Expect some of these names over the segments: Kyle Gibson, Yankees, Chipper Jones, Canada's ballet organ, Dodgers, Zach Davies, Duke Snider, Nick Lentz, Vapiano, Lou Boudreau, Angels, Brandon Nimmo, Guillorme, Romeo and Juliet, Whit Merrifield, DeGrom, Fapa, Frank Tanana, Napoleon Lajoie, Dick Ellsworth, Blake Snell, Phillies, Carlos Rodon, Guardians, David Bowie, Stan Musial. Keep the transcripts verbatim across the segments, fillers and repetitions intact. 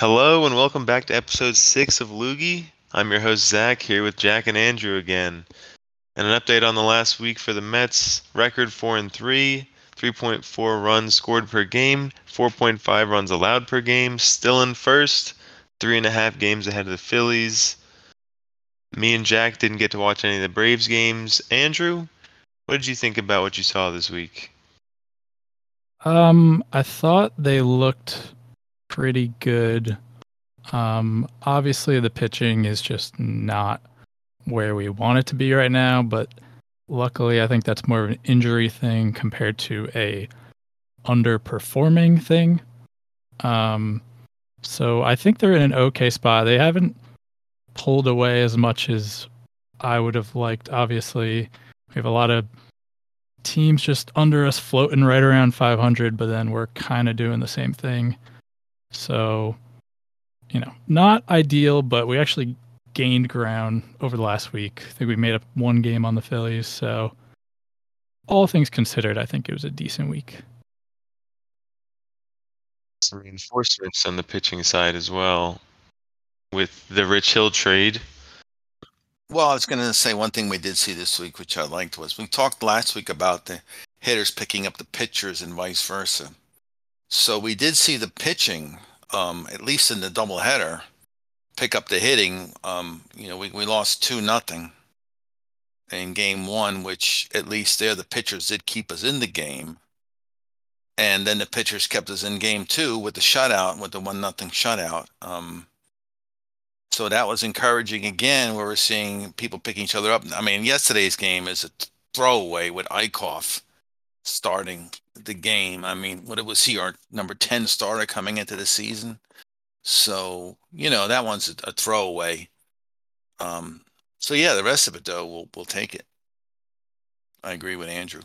Hello and welcome back to episode six of Loogie. I'm your host Zach here with Jack and Andrew again. And an update on the last week for the Mets. Record four and three, three point four runs scored per game, four point five runs allowed per game, still in first, three point five games ahead of the Phillies. Me and Jack didn't get to watch any of the Braves games. Andrew, what did you think about what you saw this week? Um, I thought they looked pretty good. Um, obviously the pitching is just not where we want it to be right now, but luckily I think that's more of an injury thing compared to a underperforming thing. Um, so I think they're in an okay spot. They haven't pulled away as much as I would have liked. Obviously we have a lot of teams just under us floating right around five hundred, but then we're kind of doing the same thing. So, you know, not ideal, but we actually gained ground over the last week. I think we made up one game on the Phillies. So, all things considered, I think it was a decent week. Some reinforcements on the pitching side as well with the Rich Hill trade. Well, I was going to say one thing we did see this week, which I liked, was we talked last week about the hitters picking up the pitchers and vice versa. So we did see the pitching, um, at least in the doubleheader, pick up the hitting. Um, you know, we, we lost two nothing in game one, which at least there the pitchers did keep us in the game. And then the pitchers kept us in game two with the shutout, with the one nothing shutout. Um, so that was encouraging again, where we're seeing people picking each other up. I mean, yesterday's game is a throwaway with Eickhoff starting the game. I mean, what it was he, our number ten starter coming into the season. So, you know, that one's a, a throwaway. Um, so, yeah, the rest of it, though, we'll, we'll take it. I agree with Andrew.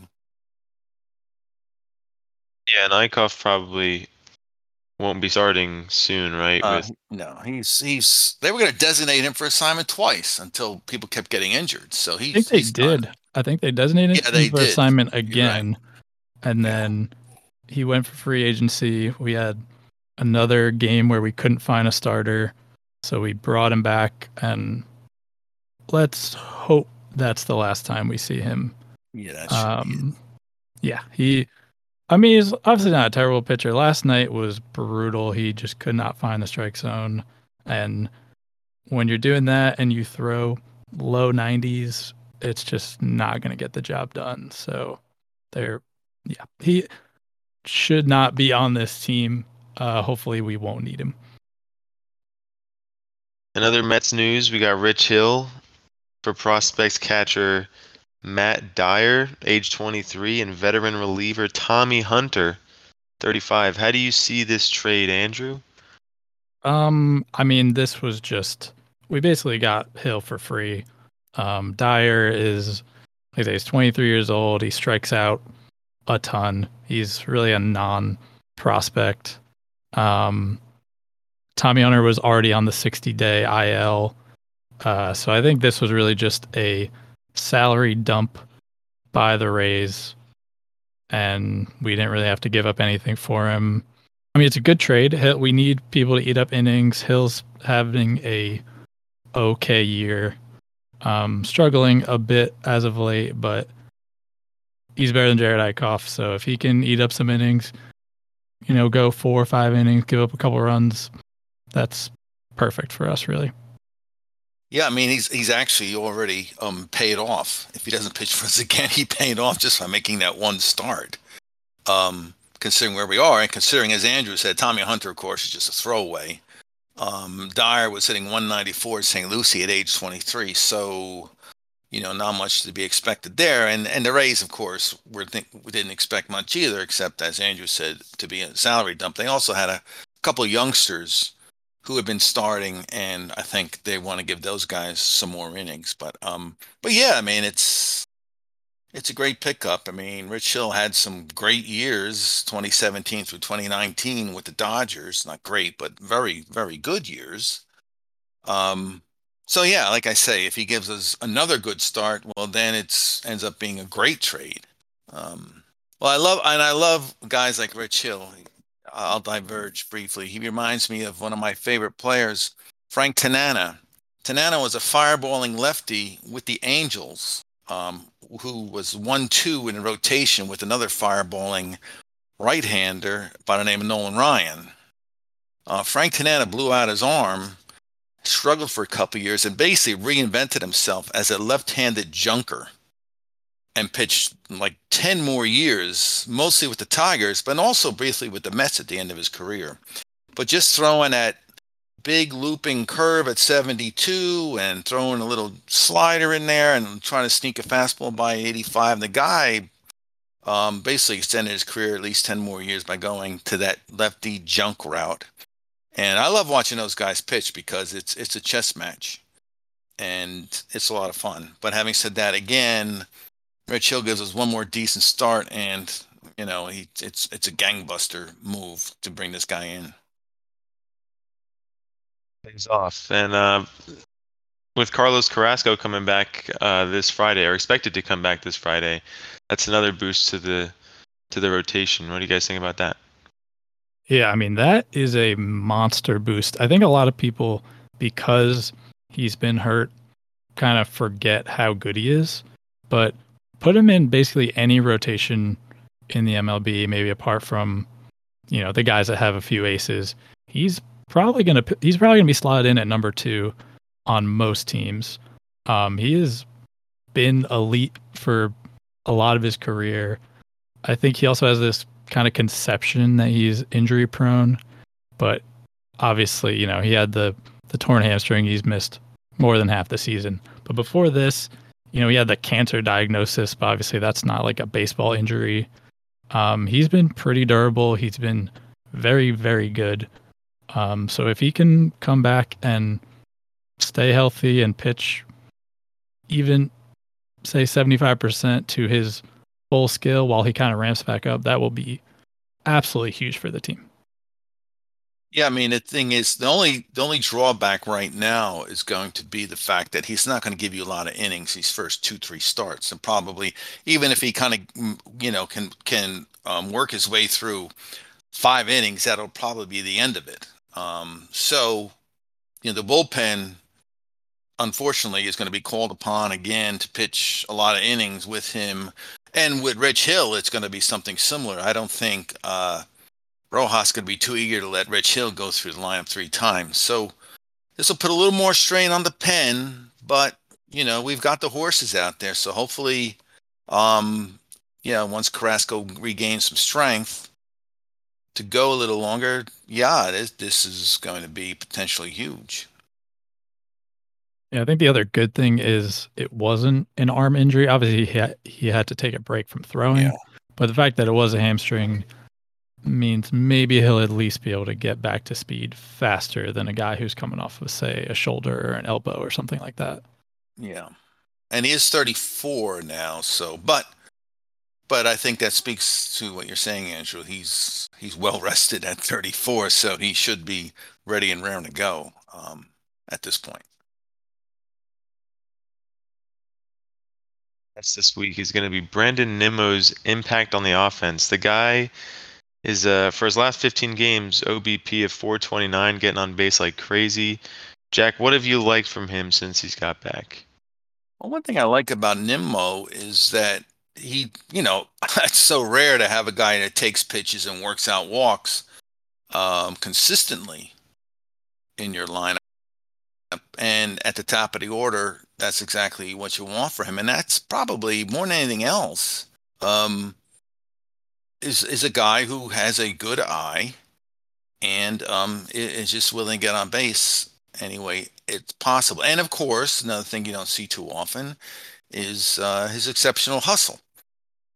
Yeah, and Eickhoff probably won't be starting soon, right? Uh, with... No, he's he's. They were going to designate him for assignment twice until people kept getting injured. So he. I think they did. Done. I think they designated yeah, him they for did. assignment again. And then he went for free agency. We had another game where we couldn't find a starter, so we brought him back, and let's hope that's the last time we see him. Yeah, that's um, yeah. He, I mean, he's obviously not a terrible pitcher. Last night was brutal. He just could not find the strike zone, and when you're doing that and you throw low nineties, it's just not going to get the job done. So they're. Yeah, he should not be on this team. Uh, hopefully we won't need him. In other Mets news, we got Rich Hill for prospects catcher Matt Dyer, age twenty-three, and veteran reliever Tommy Hunter, thirty-five. How do you see this trade, Andrew? Um, I mean, this was just... We basically got Hill for free. Um, Dyer is... Like I say, he's twenty-three years old. He strikes out a ton. He's really a non-prospect. Um, Tommy Hunter was already on the sixty-day I L, uh, so I think this was really just a salary dump by the Rays, and we didn't really have to give up anything for him. I mean, it's a good trade. We need people to eat up innings. Hill's having a okay year, um, struggling a bit as of late, but he's better than Jared Eickhoff, so if he can eat up some innings, you know, go four or five innings, give up a couple runs, that's perfect for us, really. Yeah, I mean, he's he's actually already um, paid off. If he doesn't pitch for us again, he paid off just by making that one start, um, considering where we are. And considering, as Andrew said, Tommy Hunter, of course, is just a throwaway. Um, Dyer was hitting one ninety-four at Saint Lucie at age twenty-three, so... You know, not much to be expected there. And and the Rays, of course, were think, we didn't expect much either, except, as Andrew said, to be a salary dump. They also had a couple of youngsters who had been starting, and I think they want to give those guys some more innings. But, um, but yeah, I mean, it's it's a great pickup. I mean, Rich Hill had some great years, twenty seventeen through twenty nineteen with the Dodgers. Not great, but very, very good years. Um So, yeah, like I say, if he gives us another good start, well, then it ends up being a great trade. Um, well, I love and I love guys like Rich Hill. I'll diverge briefly. He reminds me of one of my favorite players, Frank Tanana. Tanana was a fireballing lefty with the Angels, um, who was one two in a rotation with another fireballing right-hander by the name of Nolan Ryan. Uh, Frank Tanana blew out his arm, struggled for a couple years, and basically reinvented himself as a left-handed junker and pitched like ten more years, mostly with the Tigers, but also briefly with the Mets at the end of his career. But just throwing that big looping curve at seventy-two and throwing a little slider in there and trying to sneak a fastball by eighty-five, and the guy um, basically extended his career at least ten more years by going to that lefty junk route. And I love watching those guys pitch because it's it's a chess match, and it's a lot of fun. But having said that, again, Rich Hill gives us one more decent start, and you know he it's it's a gangbuster move to bring this guy in. Things off, and uh, with Carlos Carrasco coming back uh, this Friday, or expected to come back this Friday, that's another boost to the to the rotation. What do you guys think about that? Yeah, I mean, that is a monster boost. I think a lot of people, because he's been hurt, kind of forget how good he is. But put him in basically any rotation in the M L B, maybe apart from, you know, the guys that have a few aces. He's probably going to he's probably going to be slotted in at number two on most teams. Um, he has been elite for a lot of his career. I think he also has this kind of conception that he's injury prone, but obviously, you know, he had the the torn hamstring. He's missed more than half the season, but before this, you know, he had the cancer diagnosis, but obviously that's not like a baseball injury. Um, he's been pretty durable. He's been very, very good. Um, so if he can come back and stay healthy and pitch even say seventy-five percent to his full skill while he kind of ramps back up, that will be absolutely huge for the team. Yeah, I mean, the thing is, the only the only drawback right now is going to be the fact that he's not going to give you a lot of innings these first two, three starts, and probably even if he kind of, you know, can can um, work his way through five innings, that'll probably be the end of it. Um, so, you know, the bullpen, unfortunately, is going to be called upon again to pitch a lot of innings with him. And with Rich Hill, it's going to be something similar. I don't think uh, Rojas could be too eager to let Rich Hill go through the lineup three times. So this will put a little more strain on the pen, but, you know, we've got the horses out there. So hopefully, um, yeah, once Carrasco regains some strength to go a little longer, yeah, this, this is going to be potentially huge. Yeah, I think the other good thing is it wasn't an arm injury. Obviously, he had, he had to take a break from throwing, yeah. But the fact that it was a hamstring means maybe he'll at least be able to get back to speed faster than a guy who's coming off of, say, a shoulder or an elbow or something like that. Yeah, and he is thirty-four now, so but but I think that speaks to what you're saying, Andrew. He's he's well rested at thirty-four, so he should be ready and raring to go um, at this point. This week is going to be Brandon Nimmo's impact on the offense. The guy is, uh, for his last fifteen games, O B P of four twenty-nine, getting on base like crazy. Jack, what have you liked from him since he's got back? Well, one thing I like about Nimmo is that he, you know, it's so rare to have a guy that takes pitches and works out walks um, consistently in your lineup. And at the top of the order, that's exactly what you want for him. And that's probably more than anything else, um, is is a guy who has a good eye and um, is just willing to get on base anyway it's possible. And of course, another thing you don't see too often is uh, his exceptional hustle.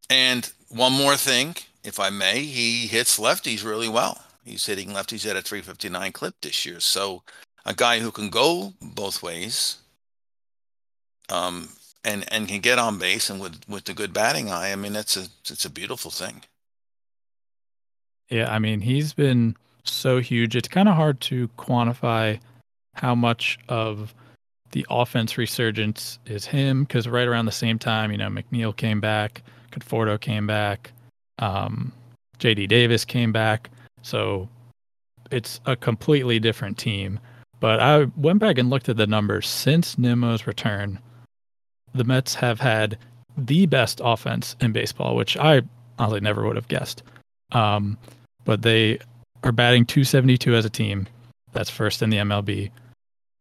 And one more thing, if I may, he hits lefties really well. He's hitting lefties at a three fifty-nine clip this year. So a guy who can go both ways um, and and can get on base and with, with the good batting eye, I mean, that's a it's a beautiful thing. Yeah, I mean, he's been so huge. It's kind of hard to quantify how much of the offense resurgence is him, because right around the same time, you know, McNeil came back, Conforto came back, um, J D Davis came back. So it's a completely different team. But I went back and looked at the numbers. Since Nimmo's return, the Mets have had the best offense in baseball, which I honestly never would have guessed. Um, but they are batting two seventy-two as a team. That's first in the M L B.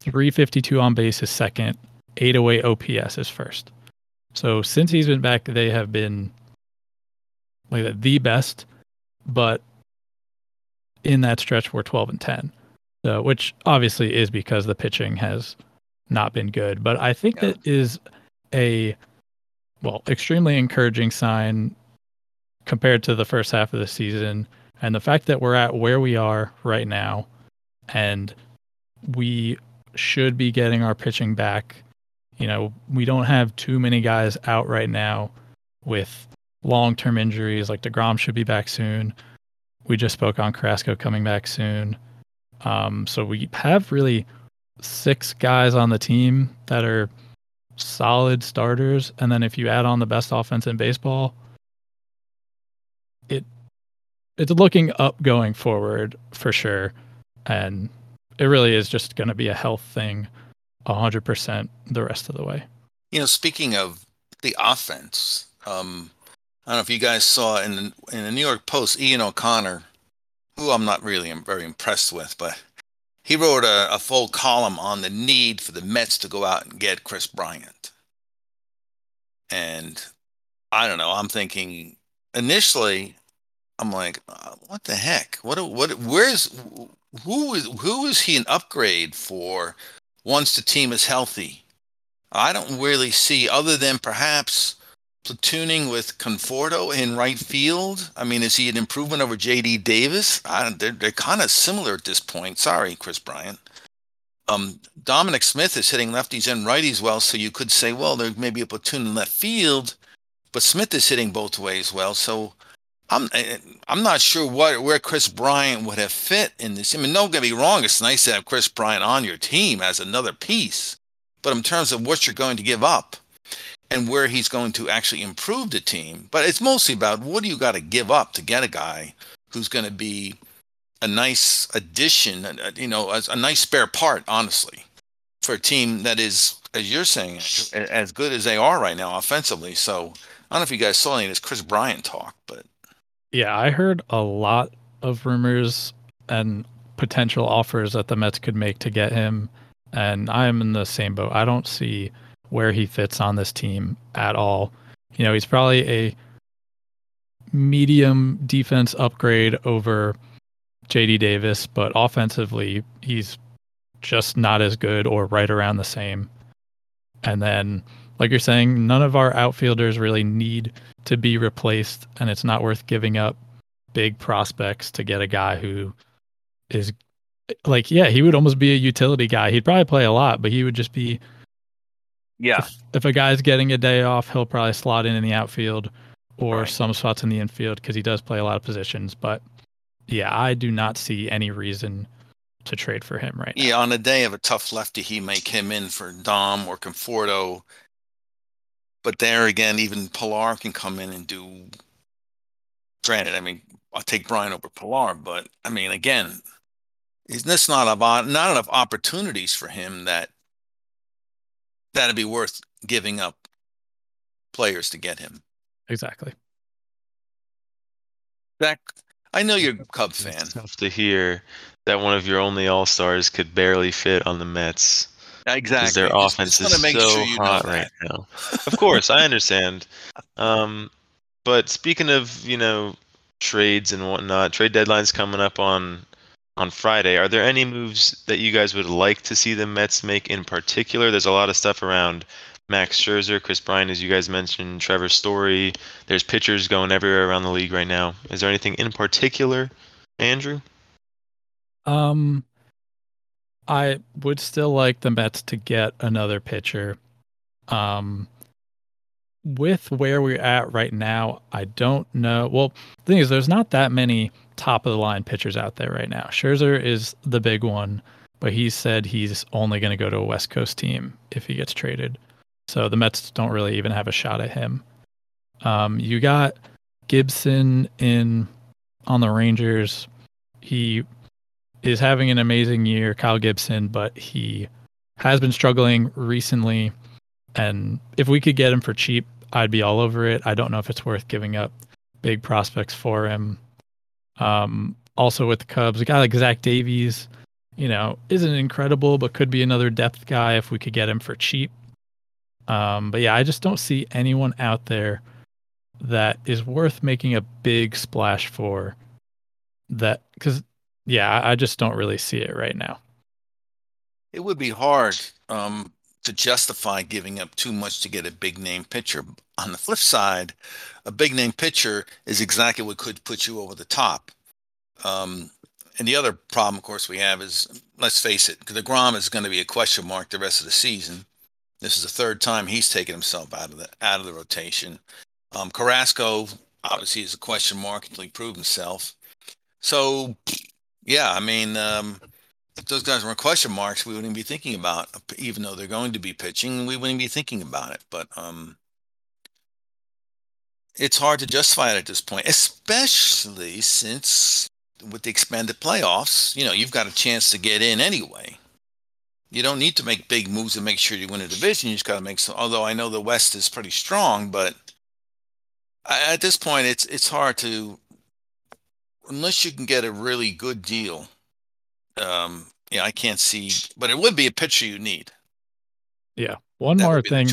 three fifty-two on base is second. eight oh eight O P S is first. So since he's been back, they have been like that, the best. But in that stretch, we're twelve and ten, so, which obviously is because the pitching has not been good. But I think yeah. that is a well extremely encouraging sign compared to the first half of the season, and the fact that we're at where we are right now, and we should be getting our pitching back. You know, we don't have too many guys out right now with long-term injuries. Like DeGrom should be back soon. We just spoke on Carrasco coming back soon. Um, so we have really six guys on the team that are solid starters. And then if you add on the best offense in baseball, it it's looking up going forward for sure. And it really is just going to be a health thing one hundred percent the rest of the way. You know, speaking of the offense, um, I don't know if you guys saw in the, in the New York Post, Ian O'Connor, who I'm not really very impressed with, but he wrote a, a full column on the need for the Mets to go out and get Chris Bryant. And I don't know, I'm thinking initially, I'm like, uh, what the heck? What? What? Where's who is who is he an upgrade for? Once the team is healthy, I don't really see other than perhaps platooning with Conforto in right field. I mean, is he an improvement over J D. Davis? I don't, they're they're kind of similar at this point. Sorry, Chris Bryant. Um, Dominic Smith is hitting lefties and righties well, so you could say, well, there may be a platoon in left field, but Smith is hitting both ways well, so. I'm I'm not sure what where Chris Bryant would have fit in this. I mean, don't get me wrong, it's nice to have Chris Bryant on your team as another piece, but in terms of what you're going to give up and where he's going to actually improve the team, but it's mostly about what do you got to give up to get a guy who's going to be a nice addition, you know, a, a nice spare part, honestly, for a team that is, as you're saying, as good as they are right now offensively. So I don't know if you guys saw any of this Chris Bryant talk, but. Yeah, I heard a lot of rumors and potential offers that the Mets could make to get him, and I'm in the same boat. I don't see where he fits on this team at all. You know, he's probably a medium defense upgrade over J D. Davis, but offensively, he's just not as good or right around the same. And then, like you're saying, none of our outfielders really need to be replaced, and it's not worth giving up big prospects to get a guy who is like, yeah, he would almost be a utility guy. He'd probably play a lot, but he would just be, yeah. If, if a guy's getting a day off, he'll probably slot in in the outfield or right. some spots in the infield because he does play a lot of positions. But yeah, I do not see any reason to trade for him right now. Yeah, on a day of a tough lefty, he make him in for Dom or Conforto. But there again, even Pilar can come in and do. Granted, I mean, I'll take Brian over Pilar, but I mean, again, is this not about not enough opportunities for him that that'd be worth giving up players to get him? Exactly. Zach, I know you're a Cub fan. It's tough to hear that one of your only all-stars could barely fit on the Mets. Exactly. Their offense is so hot right now. Of course, I understand. Um, but speaking of, you know, trades and whatnot, trade deadline's coming up on on Friday. Are there any moves that you guys would like to see the Mets make in particular? There's a lot of stuff around Max Scherzer, Chris Bryant, as you guys mentioned, Trevor Story. There's pitchers going everywhere around the league right now. Is there anything in particular, Andrew? Um. I would still like the Mets to get another pitcher. Um, with where we're at right now, I don't know. Well, the thing is, there's not that many top-of-the-line pitchers out there right now. Scherzer is the big one, but he said he's only going to go to a West Coast team if he gets traded. So the Mets don't really even have a shot at him. Um, you got Gibson in on the Rangers. he is having an amazing year, Kyle Gibson, but he has been struggling recently. And if we could get him for cheap, I'd be all over it. I don't know if it's worth giving up big prospects for him. Um, also with the Cubs, a guy like Zach Davies, you know, isn't incredible, but could be another depth guy if we could get him for cheap. Um, but yeah, I just don't see anyone out there that is worth making a big splash for that. Cause yeah, I just don't really see it right now. It would be hard, um, to justify giving up too much to get a big name pitcher. On the flip side, a big name pitcher is exactly what could put you over the top. Um, and the other problem, of course, we have is, let's face it, DeGrom is going to be a question mark the rest of the season. This is the third time he's taken himself out of the out of the rotation. Um, Carrasco obviously is a question mark until he proved himself. So, yeah, I mean, um, if those guys were question marks, we wouldn't be thinking about, even though they're going to be pitching, we wouldn't be thinking about it. But um, it's hard to justify it at this point, especially since with the expanded playoffs, you know, you've got a chance to get in anyway. You don't need to make big moves to make sure you win a division. You just got to make some. Although I know the West is pretty strong, but I, at this point, it's it's hard to, unless you can get a really good deal. Um, yeah, I can't see, but it would be a pitcher you need. Yeah, one that more thing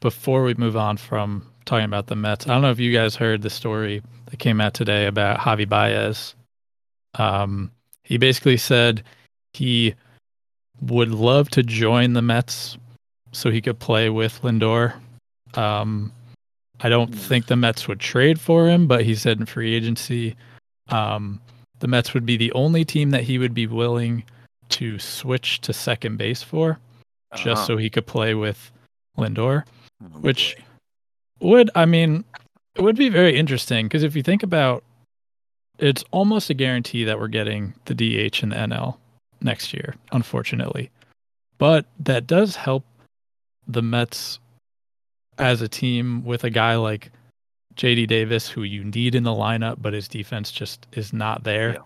before we move on from talking about the Mets. I don't know if you guys heard the story that came out today about Javi Baez. Um, he basically said he would love to join the Mets so he could play with Lindor. Um, I don't think the Mets would trade for him, but he said in free agency, um, the Mets would be the only team that he would be willing to switch to second base for, just uh-huh. so he could play with Lindor, which would, I mean, it would be very interesting, because if you think about, it's almost a guarantee that we're getting the D H and the N L next year, unfortunately. But that does help the Mets as a team with a guy like J D. Davis, who you need in the lineup, but his defense just is not there. Yeah.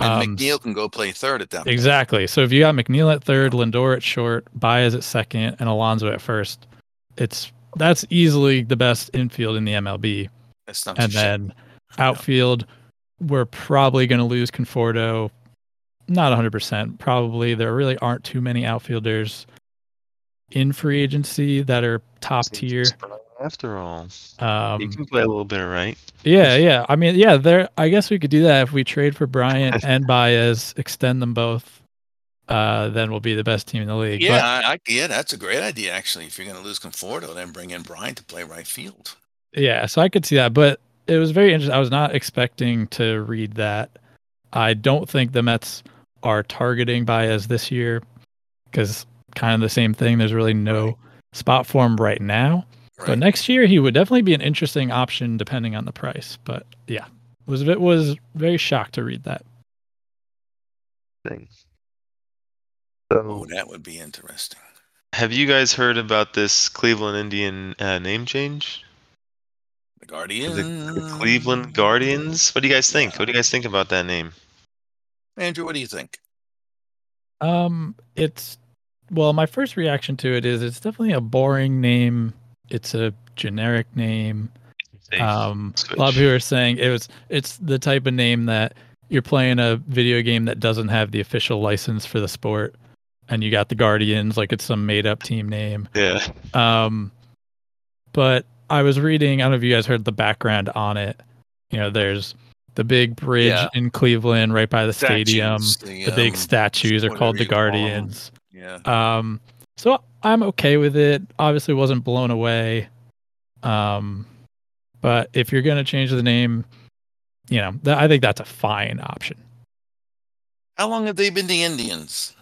And um, McNeil can go play third at that point. Exactly. So if you got McNeil at third, Lindor at short, Baez at second, and Alonso at first, it's that's easily the best infield in the M L B. That's not and then shit. Outfield, yeah. We're probably going to lose Conforto. Not one hundred percent. Probably. There really aren't too many outfielders in free agency that are top tier. After all, um, you can play a little bit, right? Yeah, yeah. I mean, yeah. There. I guess we could do that if we trade for Bryant and Baez, extend them both. Uh, then we'll be the best team in the league. Yeah, but, I, I, yeah. That's a great idea, actually. If you're going to lose Conforto, then bring in Bryant to play right field. Yeah, so I could see that, but it was very interesting. I was not expecting to read that. I don't think the Mets are targeting Baez this year because kind of the same thing. There's really no right. spot for him right now. Right. But next year he would definitely be an interesting option depending on the price. But yeah, was it was very shocked to read that. Thanks. So, oh, that would be interesting. Have you guys heard about this Cleveland Indian uh, name change? The Guardians. The, the Cleveland Guardians. What do you guys think? What do you guys think about that name? Andrew, what do you think? Um, it's well, my first reaction to it is it's definitely a boring name. It's a generic name. Um, a lot of people are saying it was it's the type of name that you're playing a video game that doesn't have the official license for the sport, and you got the Guardians like it's some made up team name. Yeah. Um, but I was reading, I don't know if you guys heard the background on it. You know, there's the big bridge yeah. in Cleveland right by the statues, stadium. The, the um, big statues are called the Guardians. Yeah. Um, so I'm okay with it. Obviously wasn't blown away. Um, but if you're going to change the name, you know, th- I think that's a fine option. How long have they been the Indians?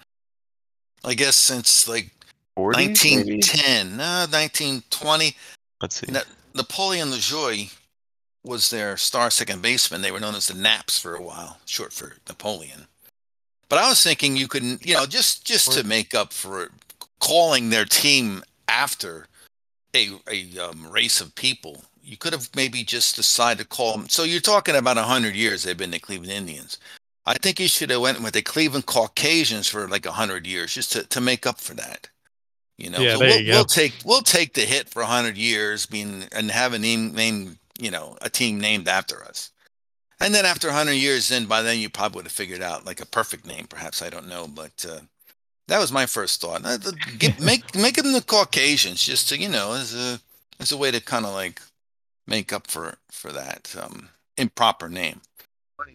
I guess since like forty, nineteen ten, no, nineteen twenty. Let's see. Na- Napoleon LaJoie was their star second baseman. They were known as the Naps for a while, short for Napoleon. But I was thinking you couldn't, you know, just, just to make up for calling their team after a a um, race of people, you could have maybe just decided to call them. So you're talking about one hundred years they've been the Cleveland Indians. I think he should have went with the Cleveland Caucasians for like a hundred years just to, to make up for that. You know, yeah, so we'll, you we'll take we'll take the hit for a hundred years being and have a name, name, you know, a team named after us. And then after a hundred years, then by then you probably would have figured out like a perfect name, perhaps. I don't know. But uh, that was my first thought. Uh, get, make make them the Caucasians just to, you know, as a as a way to kind of like make up for for that um, improper name.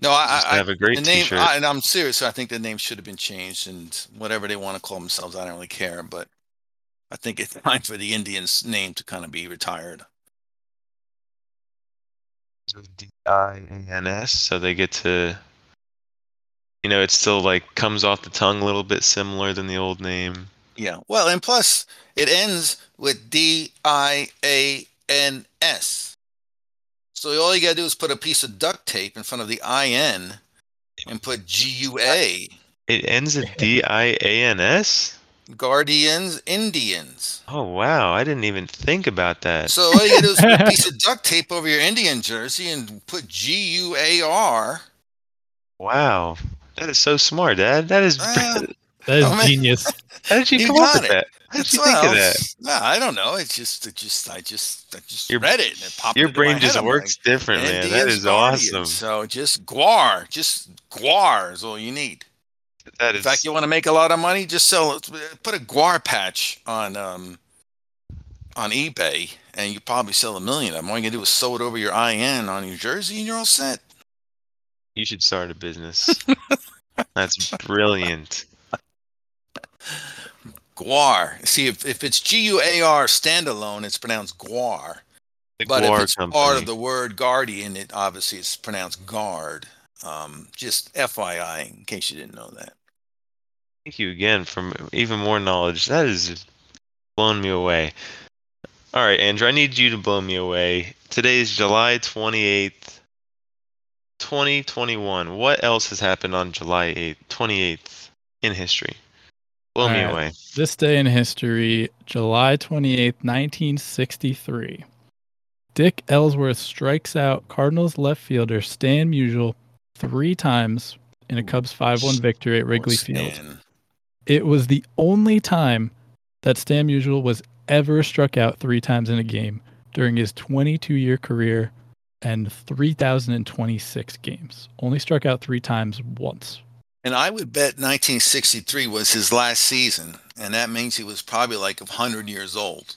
No, I, I have a great name. I, and I'm serious. I think the name should have been changed, and whatever they want to call themselves, I don't really care. But I think it's time for the Indians' name to kind of be retired. D I A N S, so they get to, you know, it still like comes off the tongue a little bit similar than the old name. Yeah, well, and plus it ends with D I A N S, so all you gotta do is put a piece of duct tape in front of the I N and put G U A. It ends with D I A N S? Guardians, Indians. Oh, wow. I didn't even think about that. So all you do is put a piece of duct tape over your Indian jersey and put G U A R. Wow. That is so smart, Dad. That is, uh, that is I mean, genius. How did you, you come up with it. that? How did you well, think of that? No, I don't know. It's just, it just, I just, I just your, read it. And it popped your brain just head. works like, different, man. That is Guardians. Awesome. So just guar. Just guar is all you need. That is... In fact, you want to make a lot of money? Just sell, put a guar patch on um, on eBay, and you probably sell a million of them. All you can do is sew it over your I N on your jersey, and you're all set. You should start a business. That's brilliant. Guar. See, if, if it's G U A R standalone, it's pronounced guar. The but guar if it's company. Part of the word guardian, it obviously is pronounced guard. Um, just F Y I, in case you didn't know that. Thank you again for even more knowledge. That has blown me away. All right, Andrew, I need you to blow me away. Today is July twenty-eighth, twenty twenty-one. What else has happened on July eighth, twenty-eighth in history? Blow All me right. away. This day in history, July twenty-eighth, nineteen sixty-three. Dick Ellsworth strikes out Cardinals left fielder Stan Musial three times in a Cubs five one victory at Wrigley Field. It was the only time that Stan Musial was ever struck out three times in a game during his twenty-two-year career and three thousand twenty-six games. Only struck out three times once. And I would bet nineteen sixty-three was his last season, and that means he was probably like a hundred years old.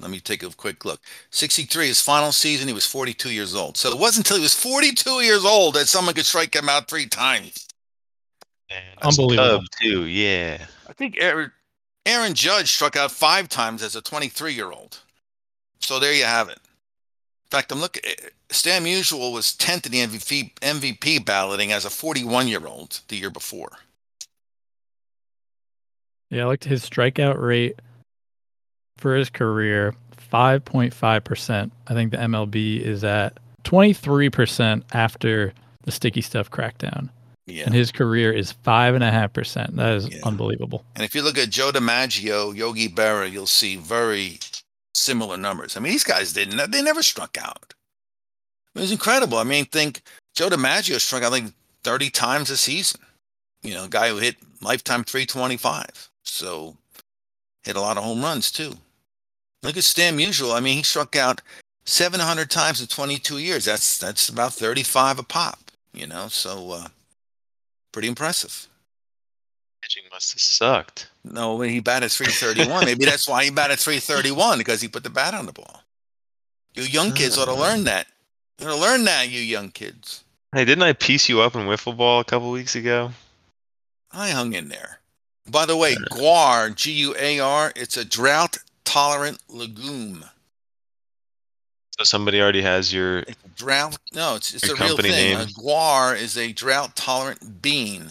Let me take a quick look. sixty-three, his final season, he was forty-two years old. So it wasn't until he was forty-two years old that someone could strike him out three times. Man, unbelievable. Cub too, yeah. I think Aaron, Aaron Judge struck out five times as a twenty-three-year-old. So there you have it. In fact, I'm looking. Stan Musial was tenth in the M V P, M V P balloting as a forty-one-year-old the year before. Yeah, I liked his strikeout rate. For his career, five point five percent. I think the M L B is at twenty-three percent after the sticky stuff crackdown. Yeah. And his career is five point five percent. That is yeah. unbelievable. And if you look at Joe DiMaggio, Yogi Berra, you'll see very similar numbers. I mean, these guys didn't, they never struck out. It was incredible. I mean, think Joe DiMaggio struck out like thirty times a season. You know, a guy who hit lifetime three twenty-five. So hit a lot of home runs, too. Look at Stan Musial. I mean, he struck out seven hundred times in twenty-two years. That's that's about thirty-five a pop, you know. So uh, pretty impressive. Pitching must have sucked. No, he batted three thirty-one. Maybe that's why he batted three thirty-one, because he put the bat on the ball. You young kids ought to learn that. You ought to learn that, you young kids. Hey, didn't I piece you up in wiffle ball a couple weeks ago? I hung in there. By the way, guar, G U A R, it's a drought tolerant legume. So somebody already has your it's drought. No, it's it's a real thing. Name. A guar is a drought tolerant bean.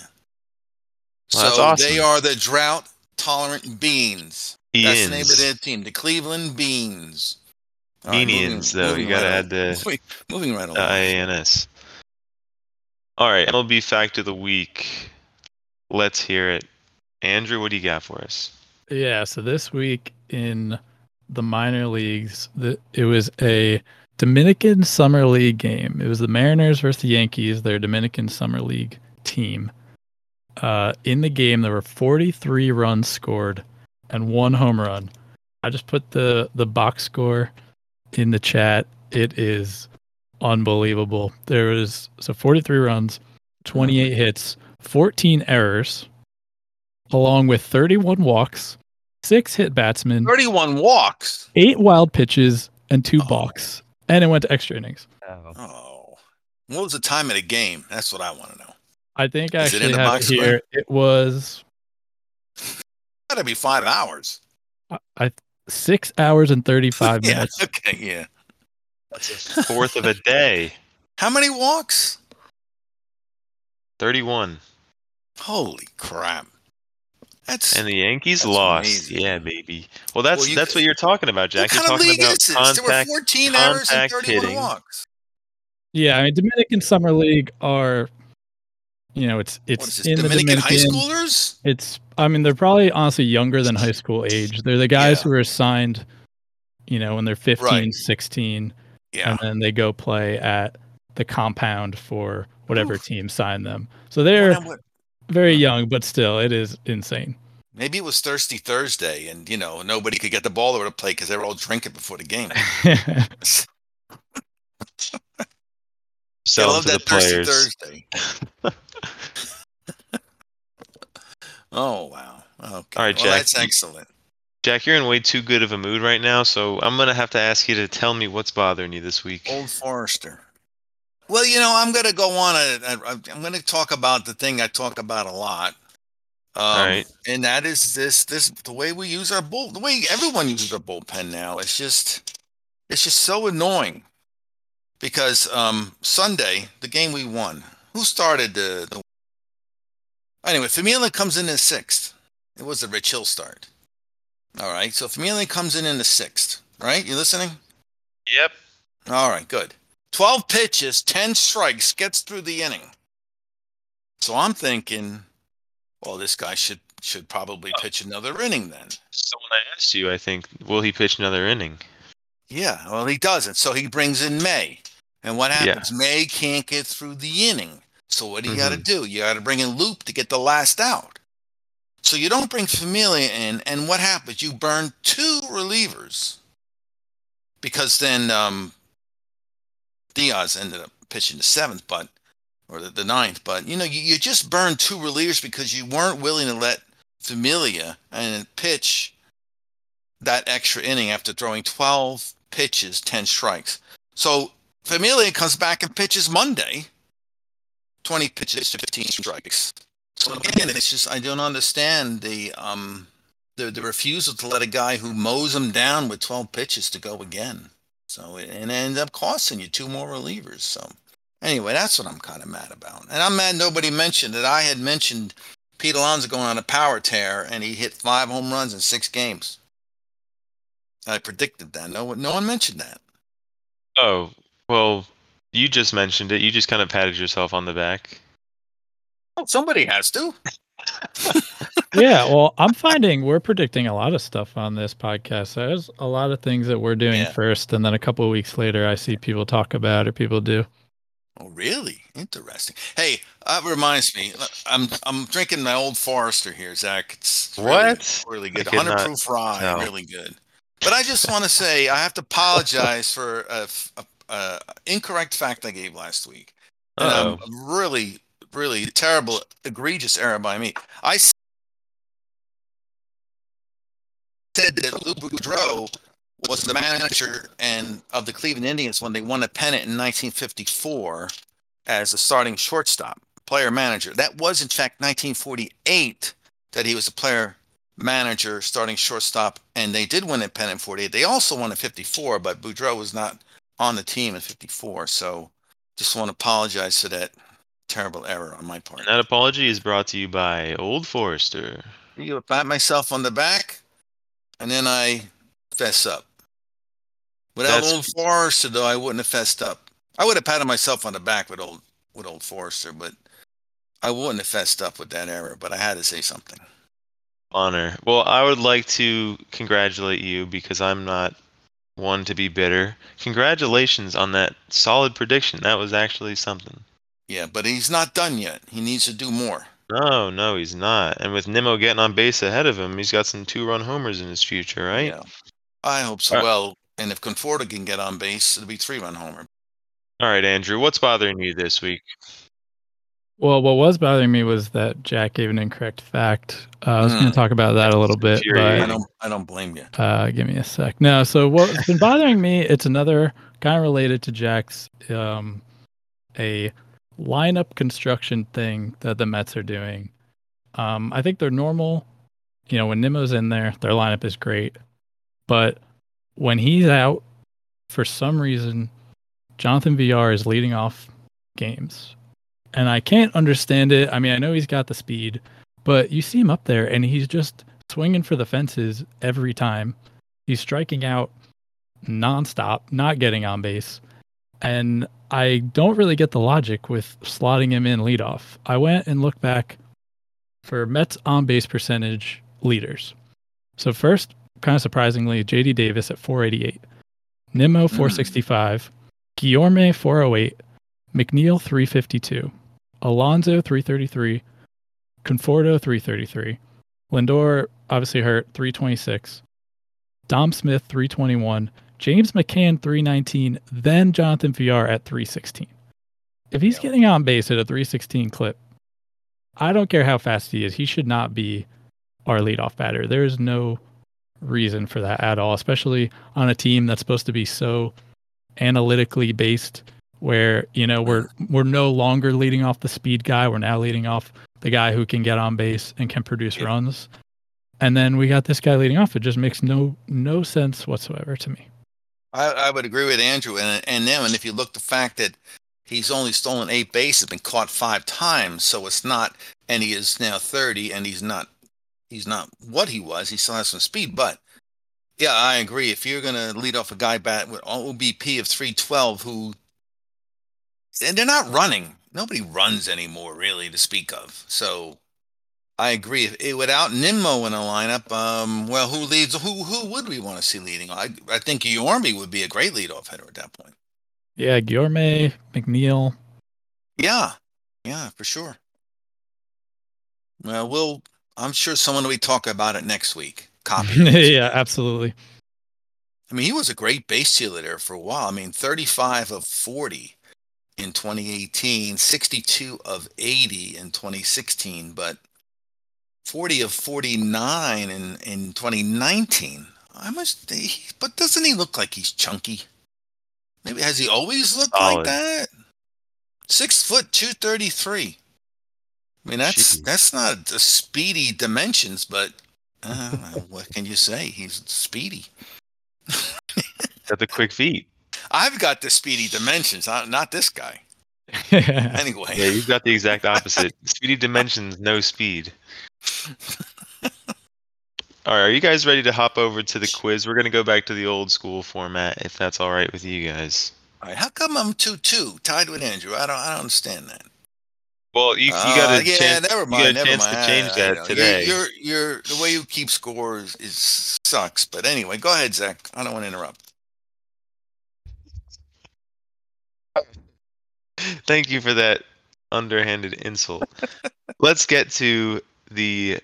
Well, so awesome. They are the drought tolerant beans. Beans. That's the name of their team, the Cleveland Beans. Beanians, right, though. Moving you got to right add the Wait, moving right along. I A N S. All right, M L B fact of the week. Let's hear it. Andrew, what do you got for us? Yeah, so this week in the minor leagues, the, it was a Dominican Summer League game. It was the Mariners versus the Yankees, their Dominican Summer League team. Uh, in the game, there were forty-three runs scored and one home run. I just put the, the box score in the chat. It is unbelievable. There was so forty-three runs, twenty-eight hits, fourteen errors, along with thirty-one walks, six hit batsmen, thirty-one walks, eight wild pitches, and two oh. balks. And it went to extra innings. Oh. oh. What was the time of the game? That's what I want to know. I think I is actually it have it here. Square? It was... Gotta be five hours. I, I Six hours and thirty-five yeah, minutes. Okay, yeah. That's a fourth of a day. How many walks? thirty-one. Holy crap. That's, and the Yankees lost. Amazing. Yeah, baby. Well, that's well, you, that's what you're talking about, Jack. What you're kind talking of league is this? Contact, there were fourteen errors and thirty-one hitting. Walks. Yeah, I mean, Dominican Summer League are, you know, it's it's in Dominican, the Dominican high schoolers. It's I mean, they're probably honestly younger than high school age. They're the guys yeah. who are assigned, you know, when they're fifteen, right. sixteen, yeah, and then they go play at the compound for whatever Oof. Team signed them. So they're. Very young, but still, it is insane. Maybe it was Thirsty Thursday, and, you know, nobody could get the ball over to play because they were all drinking before the game. So I love that Thirsty Thursday. Oh, wow. Okay. All right, Jack. Well, that's excellent. Jack, you're in way too good of a mood right now, so I'm going to have to ask you to tell me what's bothering you this week. Old Forester. Well, you know, I'm going to go on. A, a, I'm going to talk about the thing I talk about a lot. Um, All right. And that is this, this, the way we use our bull, the way everyone uses their bullpen now. It's just, it's just so annoying because um, Sunday, the game we won, who started the, the anyway, Familia comes in in sixth. It was the Rich Hill start. All right. So Familia comes in in the sixth, right? You listening? Yep. All right, good. twelve pitches, ten strikes, gets through the inning. So I'm thinking, well, this guy should should probably pitch another inning then. So when I asked you, I think, will he pitch another inning? Yeah, well, he doesn't. So he brings in May. And what happens? Yeah. May can't get through the inning. So what do you mm-hmm. got to do? You got to bring in Loop to get the last out. So you don't bring Familia in, and what happens? You burn two relievers because then um, – Diaz ended up pitching the seventh, but or the, the ninth, but you know you, you just burned two relievers because you weren't willing to let Familia and pitch that extra inning after throwing twelve pitches, ten strikes. So Familia comes back and pitches Monday, twenty pitches to fifteen strikes. So again, it's just I don't understand the um the the refusal to let a guy who mows him down with twelve pitches to go again. So it, and it ends up costing you two more relievers. So anyway, that's what I'm kind of mad about. And I'm mad nobody mentioned that I had mentioned Pete Alonso going on a power tear, and he hit five home runs in six games. I predicted that. No, no one mentioned that. Oh, well, you just mentioned it. You just kind of patted yourself on the back. Well, somebody has to. Yeah, well, I'm finding we're predicting a lot of stuff on this podcast. There's a lot of things that we're doing yeah. first, and then a couple of weeks later, I see people talk about or people do. Oh, really? Interesting. Hey, that reminds me. I'm I'm drinking my Old Forester here, Zach. It's really, what? Really good. one hundred proof rye. No. Really good. But I just want to say I have to apologize for a, a, a incorrect fact I gave last week. And Uh-oh. I'm really... really terrible, egregious error by me. I said that Lou Boudreau was the manager and of the Cleveland Indians when they won a pennant in nineteen fifty-four as a starting shortstop, player manager. That was, in fact, nineteen forty-eight that he was a player manager, starting shortstop, and they did win a pennant in forty-eight. They also won in fifty-four, but Boudreau was not on the team in fifty-four, so just want to apologize for that. Terrible error on my part. And that apology is brought to you by Old Forester. You pat myself on the back, and then I fess up. Without That's... Old Forester, though, I wouldn't have fessed up. I would have patted myself on the back with old with Old Forester, but I wouldn't have fessed up with that error. But I had to say something. Honor. Well, I would like to congratulate you because I'm not one to be bitter. Congratulations on that solid prediction. That was actually something. Yeah, but he's not done yet. He needs to do more. No, no, he's not. And with Nimmo getting on base ahead of him, he's got some two-run homers in his future, right? Yeah, I hope so. Right. Well, and if Conforto can get on base, it'll be three-run homer. All right, Andrew, what's bothering you this week? Well, what was bothering me was that Jack gave an incorrect fact. Uh, I was mm. going to talk about that a little bit. But, I don't I don't blame you. Uh, give me a sec. No, so what's been bothering me, it's another kind of related to Jack's, um, a lineup construction thing that the Mets are doing. Um, I think they're normal. You know, when Nimmo's in there, their lineup is great. But when he's out, for some reason, Jonathan V R is leading off games. And I can't understand it. I mean, I know he's got the speed, but you see him up there, and he's just swinging for the fences every time. He's striking out nonstop, not getting on base. And I don't really get the logic with slotting him in leadoff. I went and looked back for Mets on-base percentage leaders. So first, kind of surprisingly, J D. Davis at four eighty-eight. Nimmo, four sixty-five. Guillorme, four oh eight. McNeil, three fifty-two. Alonso, three thirty-three. Conforto, three thirty-three. Lindor, obviously hurt, three twenty-six. Dom Smith, three twenty-one. James McCann, three nineteen. Then Jonathan V R at three sixteen. If he's getting on base at a three sixteen clip, I don't care how fast he is. He should not be our leadoff batter. There is no reason for that at all, especially on a team that's supposed to be so analytically based, where, you know, we're we're no longer leading off the speed guy. We're now leading off the guy who can get on base and can produce yeah. runs. And then we got this guy leading off. It just makes no no sense whatsoever to me. I, I would agree with Andrew and and them. And if you look, the fact that he's only stolen eight bases, been caught five times, so it's not. And he is now thirty, and he's not he's not what he was. He still has some speed, but yeah, I agree. If you're gonna lead off a guy bat with O B P of three twelve, who and they're not running. Nobody runs anymore, really, to speak of. So I agree. If, if, without Nimmo in a lineup, um, well, who leads? Who who would we want to see leading? I I think Guillorme would be a great leadoff hitter at that point. Yeah, Guillorme, McNeil. Yeah, yeah, for sure. Well, we'll. I'm sure someone will be talking about it next week. Copy. Yeah, absolutely. I mean, he was a great base stealer there for a while. I mean, thirty-five of forty. In twenty eighteen, sixty-two of eighty in twenty sixteen, but forty of forty-nine in, in twenty nineteen. I must, he, but doesn't he look like he's chunky? Maybe has he always looked oh, like that? Six foot two thirty-three. I mean, that's geez. that's not the speedy dimensions, but uh, what can you say? He's speedy. Got the quick feet. I've got the speedy dimensions, not this guy. Anyway. Yeah, you've got the exact opposite. Speedy dimensions, no speed. All right, are you guys ready to hop over to the quiz? We're going to go back to the old school format, if that's all right with you guys. All right, how come I'm two two, tied with Andrew? I don't I don't understand that. Well, you, you got uh, yeah, chan- a chance never mind. to change I, that I today. You're, you're, you're, the way you keep score is, is sucks. But anyway, go ahead, Zach. I don't want to interrupt. Thank you for that underhanded insult. Let's get to the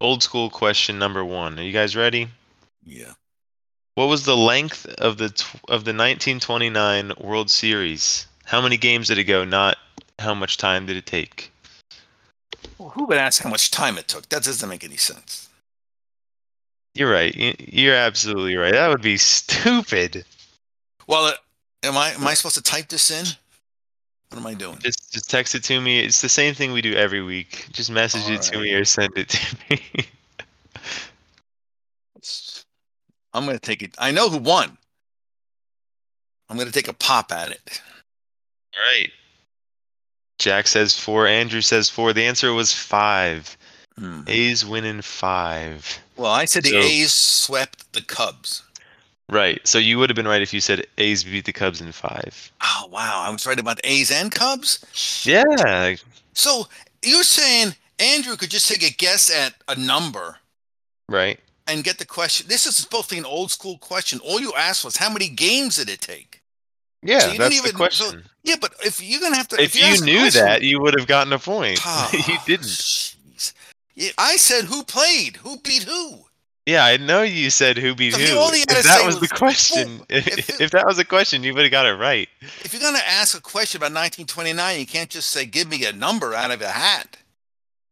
old school question number one. Are you guys ready? Yeah. What was the length of the tw- of the nineteen twenty-nine World Series? How many games did it go? Not how much time did it take? Well, who would ask how much time it took? That doesn't make any sense. You're right. You're absolutely right. That would be stupid. Well, uh, am I am I supposed to type this in? What am I doing? Just, just text it to me. It's the same thing we do every week. Just message All it right. to me or send it to me. I'm going to take it. I know who won. I'm going to take a pop at it. All right. Jack says four. Andrew says four. The answer was five. Hmm. A's winning five. Well, I said so, the A's swept the Cubs. Right, so you would have been right if you said A's beat the Cubs in five. Oh, wow, I was right about A's and Cubs? Yeah. So you're saying Andrew could just take a guess at a number. Right. And get the question. This is supposed to be an old school question. All you asked was how many games did it take? Yeah, so you that's didn't even, the question. So, yeah, but if you're going to have to... If, if you, you knew question, that, you would have gotten a point. Oh, you didn't. Yeah, I said who played. Who beat who? Yeah, I know you said who beat so who. If that was the question, if, if that was the question, you would have got it right. If you're going to ask a question about nineteen twenty-nine, you can't just say, give me a number out of a hat.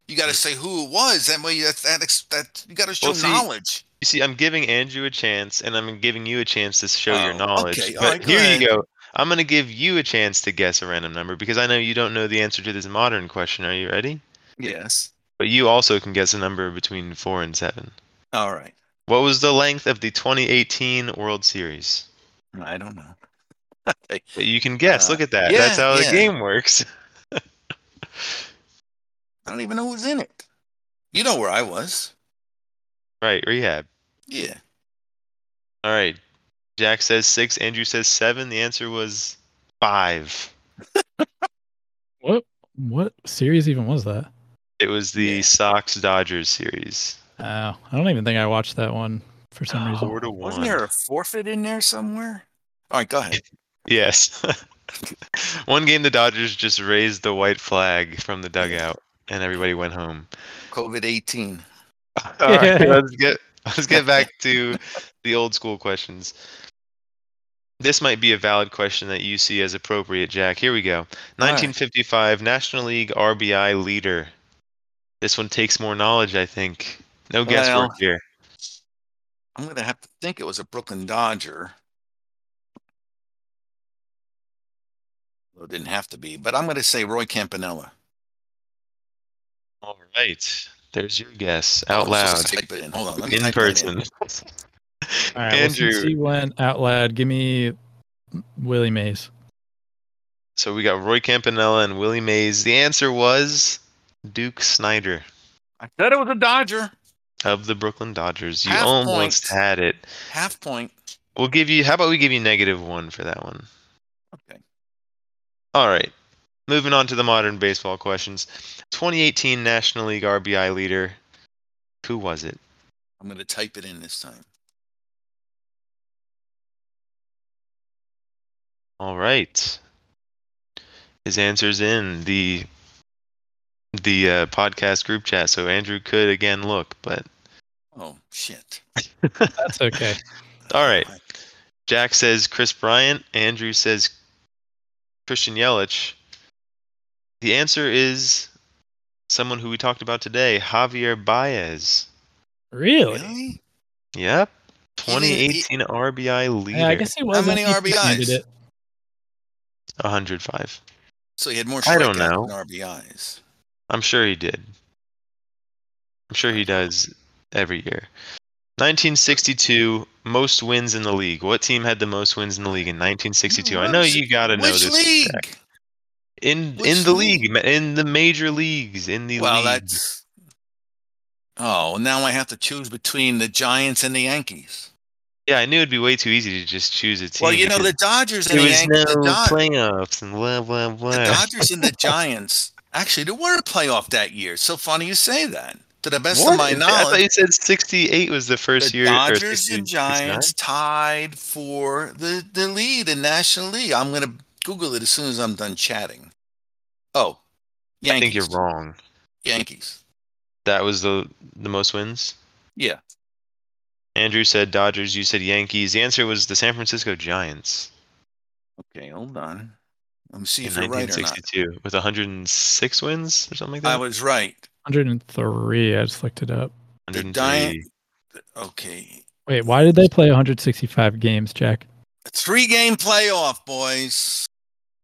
You got to say who it was. That way, that's, that, that, you got to show well, see, knowledge. You see, I'm giving Andrew a chance, and I'm giving you a chance to show oh, your knowledge. Okay. But right, here ahead. you go. I'm going to give you a chance to guess a random number because I know you don't know the answer to this modern question. Are you ready? Yes. But you also can guess a number between four and seven. All right. What was the length of the twenty eighteen World Series? I don't know. But you can guess. Uh, Look at that. Yeah, That's how yeah. the game works. I don't even know who's in it. You know where I was. Right, rehab. Yeah. All right. Jack says six. Andrew says seven. The answer was five. What What series even was that? It was the yeah. Sox-Dodgers series. Oh, I don't even think I watched that one for some oh, reason. Four to one. Wasn't there a forfeit in there somewhere? All right, go ahead. Yes. One game the Dodgers just raised the white flag from the dugout, and everybody went home. COVID eighteen. All right, let's get let's get back to the old school questions. This might be a valid question that you see as appropriate, Jack. Here we go. nineteen fifty-five right. National League R B I leader. This one takes more knowledge, I think. No guesswork well, here. I'm going to have to think it was a Brooklyn Dodger. Well, it didn't have to be, but I'm going to say Roy Campanella. All right. There's your guess out loud. In. Hold on, let me in person. In. All right, Andrew. Well, since he went out loud, give me Willie Mays. So we got Roy Campanella and Willie Mays. The answer was Duke Snider. I said it was a Dodger. Of the Brooklyn Dodgers. You Half almost point. had it. Half point. We'll give you, how about we give you negative one for that one? Okay. All right. Moving on to the modern baseball questions. twenty eighteen National League R B I leader. Who was it? I'm going to type it in this time. All right. His answer's in the the uh, podcast group chat, so Andrew could again look, but... Oh, shit. That's okay. All right. Jack says Chris Bryant. Andrew says Christian Yelich. The answer is someone who we talked about today, Javier Baez. Really? Yep. twenty eighteen he, R B I leader. Yeah, I guess he was. How many R B Is? one hundred five. So he had more strikeouts than R B Is. I'm sure he did. I'm sure he does every year. nineteen sixty-two, most wins in the league. What team had the most wins in the league in nineteen sixty-two? I know you got to know this. Which league? Back. In Which in the league? league, in the major leagues, in the well, league. That's oh, now I have to choose between the Giants and the Yankees. Yeah, I knew it'd be way too easy to just choose a team. Well, you know, the Dodgers and the Yankees. There was no playoffs and blah blah blah. The Dodgers and the Giants. Actually, there were a playoff that year. So funny you say that. To the best what? of my knowledge, I thought you said sixty-eight was the first the year. The Dodgers and Giants tied for the the lead in National League. I'm gonna Google it as soon as I'm done chatting. Oh, Yankees. I think you're wrong. Yankees. That was the the most wins? Yeah. Andrew said Dodgers. You said Yankees. The answer was the San Francisco Giants. Okay, hold on. Let me see if you're right or not. nineteen sixty-two with one hundred six wins or something like that? I was right. one hundred three. I just looked it up. The Giants. Okay. Wait, why did they play one hundred sixty-five games, Jack? A three-game playoff, boys.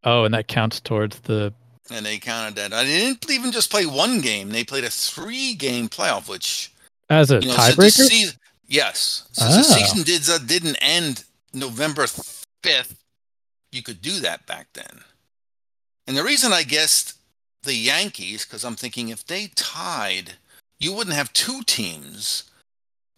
Oh, and that counts towards the... And they counted that. I didn't even just play one game. They played a three-game playoff, which... As a you know, tiebreaker? Se- yes. Since oh. the season did, uh, didn't end November fifth, you could do that back then. And the reason I guessed the Yankees, because I'm thinking if they tied, you wouldn't have two teams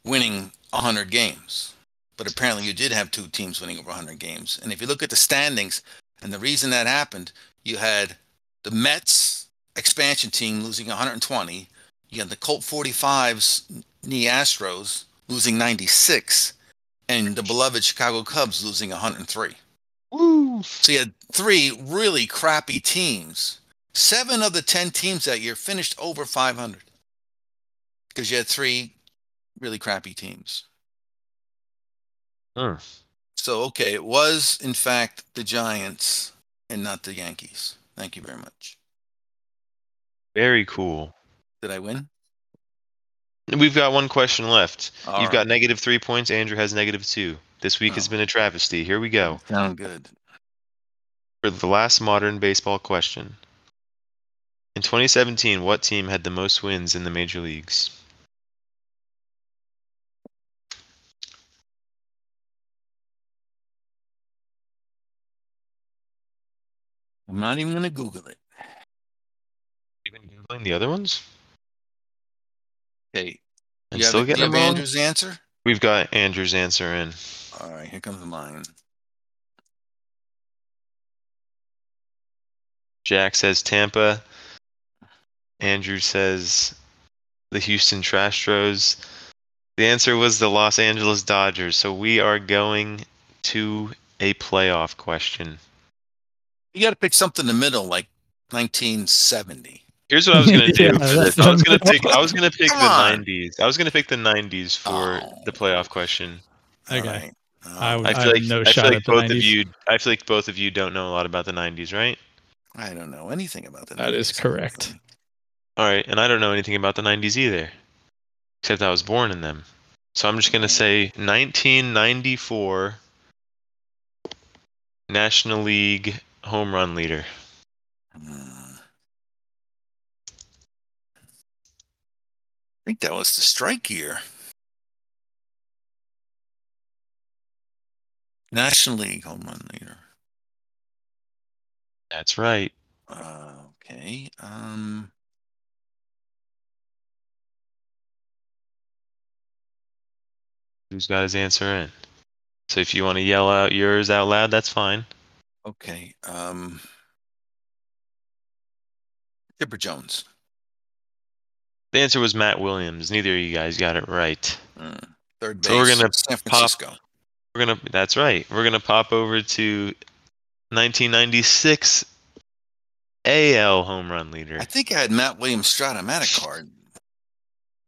winning one hundred games. But apparently you did have two teams winning over one hundred games. And if you look at the standings, and the reason that happened, you had the Mets expansion team losing one hundred twenty. You had the Colt forty-fives, New Astros, losing ninety-six. And the beloved Chicago Cubs losing one hundred three. Woo! So you had three really crappy teams. Seven of the ten teams that year finished over five hundred because you had three really crappy teams. Mm. So, okay, it was, in fact, the Giants and not the Yankees. Thank you very much. Very cool. Did I win? We've got one question left. All You've right. got negative three points. Andrew has negative two. This week oh. has been a travesty. Here we go. Sound good. For the last modern baseball question. In twenty seventeen, what team had the most wins in the major leagues? I'm not even going to Google it. You've been Googling the other ones? Okay. And you still getting them wrong? Andrew's answer? We've got Andrew's answer in. All right, here comes mine. Jack says Tampa. Andrew says the Houston Astros. The answer was the Los Angeles Dodgers. So we are going to a playoff question. You got to pick something in the middle, like nineteen seventy. Here's what I was going to yeah, do. I was going to pick. I was going to pick Come the on. nineties. I was going to pick the nineties for oh. the playoff question. Okay. Right. Um, I, would, I feel I like, no I feel like both nineties. Of you. I feel like both of you don't know a lot about the nineties, right? I don't know anything about the nineties. That is correct. All right, and I don't know anything about the nineties either, except I was born in them. So I'm just going to say nineteen ninety-four National League home run leader. I think that was the strike year. National League home run leader. That's right. Uh, okay. Um, who's got his answer in? So if you want to yell out yours out loud, that's fine. Okay. Um, Tipper Jones. The answer was Matt Williams. Neither of you guys got it right. Mm, third base. So we're gonna San Francisco. Pop, we're gonna. That's right. We're gonna pop over to nineteen ninety-six A L home run leader. I think I had Matt Williams Stratomatic card.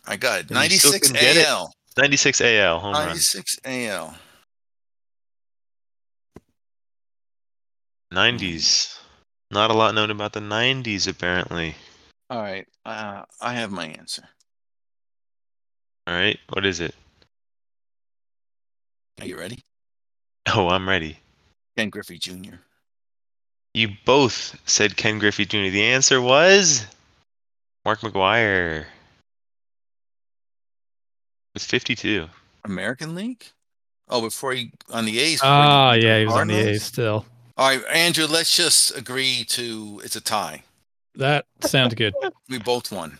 I got it. ninety-six A L. It. ninety-six A L home run. ninety-six A L. nineties. Not a lot known about the nineties, apparently. All right. Uh, I have my answer. All right. What is it? Are you ready? Oh, I'm ready. Ken Griffey Junior You both said Ken Griffey Junior The answer was Mark McGwire with fifty-two. American League? Oh, before he on the A's. Oh, yeah, he was on the A's still. All right, Andrew, let's just agree to it's a tie. That sounds good. We both won.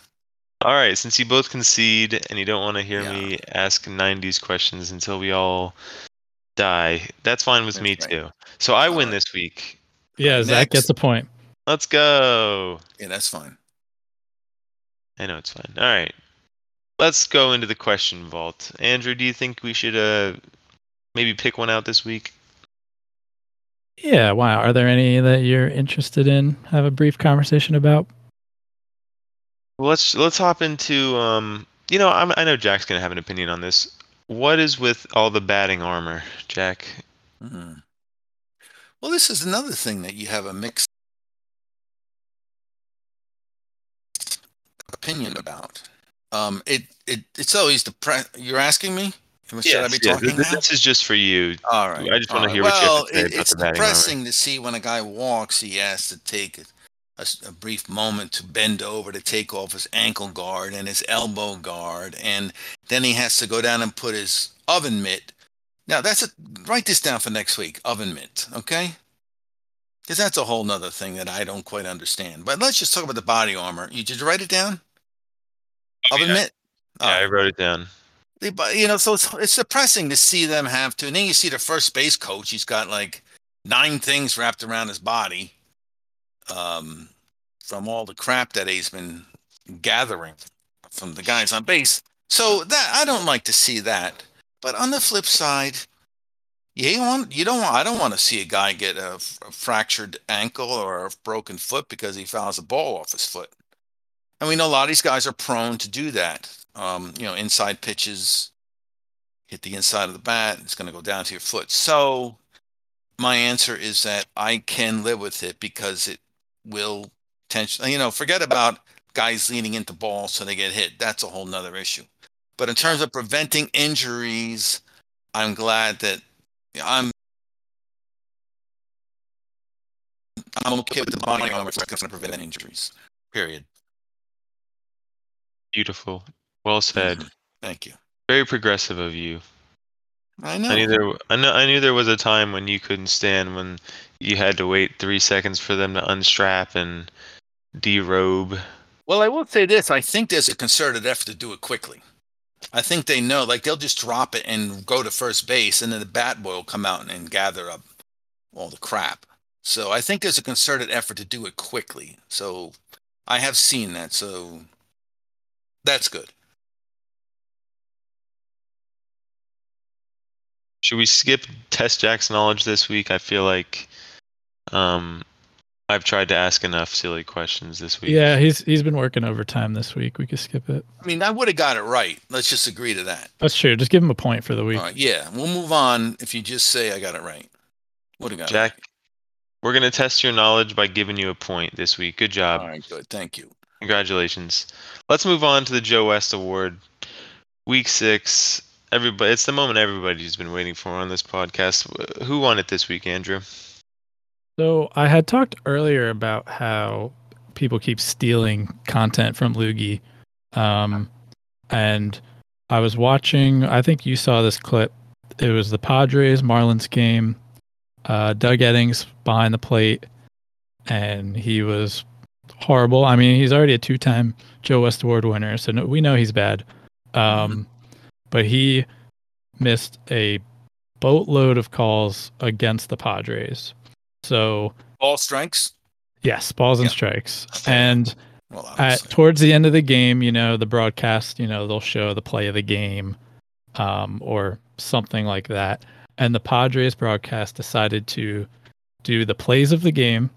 All right, since you both concede and you don't want to hear yeah. me ask nineties questions until we all die. That's fine with That's me right. too. So I win this week. Yeah, Next. Zach gets a point. Let's go. Yeah, that's fine. I know it's fine. All right. Let's go into the question vault. Andrew, do you think we should uh maybe pick one out this week? Yeah, wow. Are there any that you're interested in? Have a brief conversation about? Well, let's let's hop into um you know, I'm, I know Jack's going to have an opinion on this. What is with all the batting armor, Jack? Mm-hmm. Well, this is another thing that you have a mixed opinion about. Um, it it it's always the pre- you're asking me. Yes, should I be yes. talking? This, this is just for you. All right. I just want right. to hear what well, you have to say it, about the batting armor. It's depressing to see when a guy walks, he has to take a, a, a brief moment to bend over to take off his ankle guard and his elbow guard, and then he has to go down and put his oven mitt. Now, that's a, write this down for next week, oven mitt, okay? Because that's a whole nother thing that I don't quite understand. But let's just talk about the body armor. You, did you write it down? Oh, oven yeah. mitt? Yeah, oh. I wrote it down. You know, so it's, it's depressing to see them have to. And then you see the first base coach. He's got like nine things wrapped around his body um, from all the crap that he's been gathering from the guys on base. So that I don't like to see that. But on the flip side, Yeah, you want you don't want I don't want to see a guy get a, f- a fractured ankle or a broken foot because he fouls a ball off his foot. And we know a lot of these guys are prone to do that. Um, you know, inside pitches, hit the inside of the bat, it's going to go down to your foot. So my answer is that I can live with it because it will tension. You know, forget about guys leaning into balls so they get hit. That's a whole nother issue. But in terms of preventing injuries, I'm glad that I'm I'm okay with the body armor. It's not going to prevent injuries. Period. Beautiful. Well said. Thank you. Very progressive of you. I know. I knew there. I know. I knew there was a time when you couldn't stand when you had to wait three seconds for them to unstrap and derobe. Well, I will say this: I think there's a concerted effort to do it quickly. I think they know, like they'll just drop it and go to first base, and then the bat boy will come out and, and gather up all the crap. So I think there's a concerted effort to do it quickly. So I have seen that. So that's good. Should we skip Test Jack's knowledge this week? I feel like um, I've tried to ask enough silly questions this week. Yeah, he's he's been working overtime this week. We could skip it. I mean, I would have got it right. Let's just agree to that. That's true. Just give him a point for the week. All right, yeah, we'll move on if you just say I got it right. Would have got Jack, it right. Jack, we're going to test your knowledge by giving you a point this week. Good job. All right, good. Thank you. Congratulations. Let's move on to the Joe West Award. Week six. Everybody, it's the moment everybody's been waiting for on this podcast. Who won it this week, Andrew? So I had talked earlier about how people keep stealing content from Loogie. Um, and I was watching, I think you saw this clip. It was the Padres Marlins game. Uh, Doug Eddings behind the plate. And he was horrible. I mean, he's already a two-time Joe West Award winner. So no, we know he's bad. Um, But he missed a boatload of calls against the Padres. So ball strikes? Yes, balls yeah. and strikes. And well, at, towards the end of the game, you know, the broadcast, you know, they'll show the play of the game um, or something like that. And the Padres broadcast decided to do the plays of the game,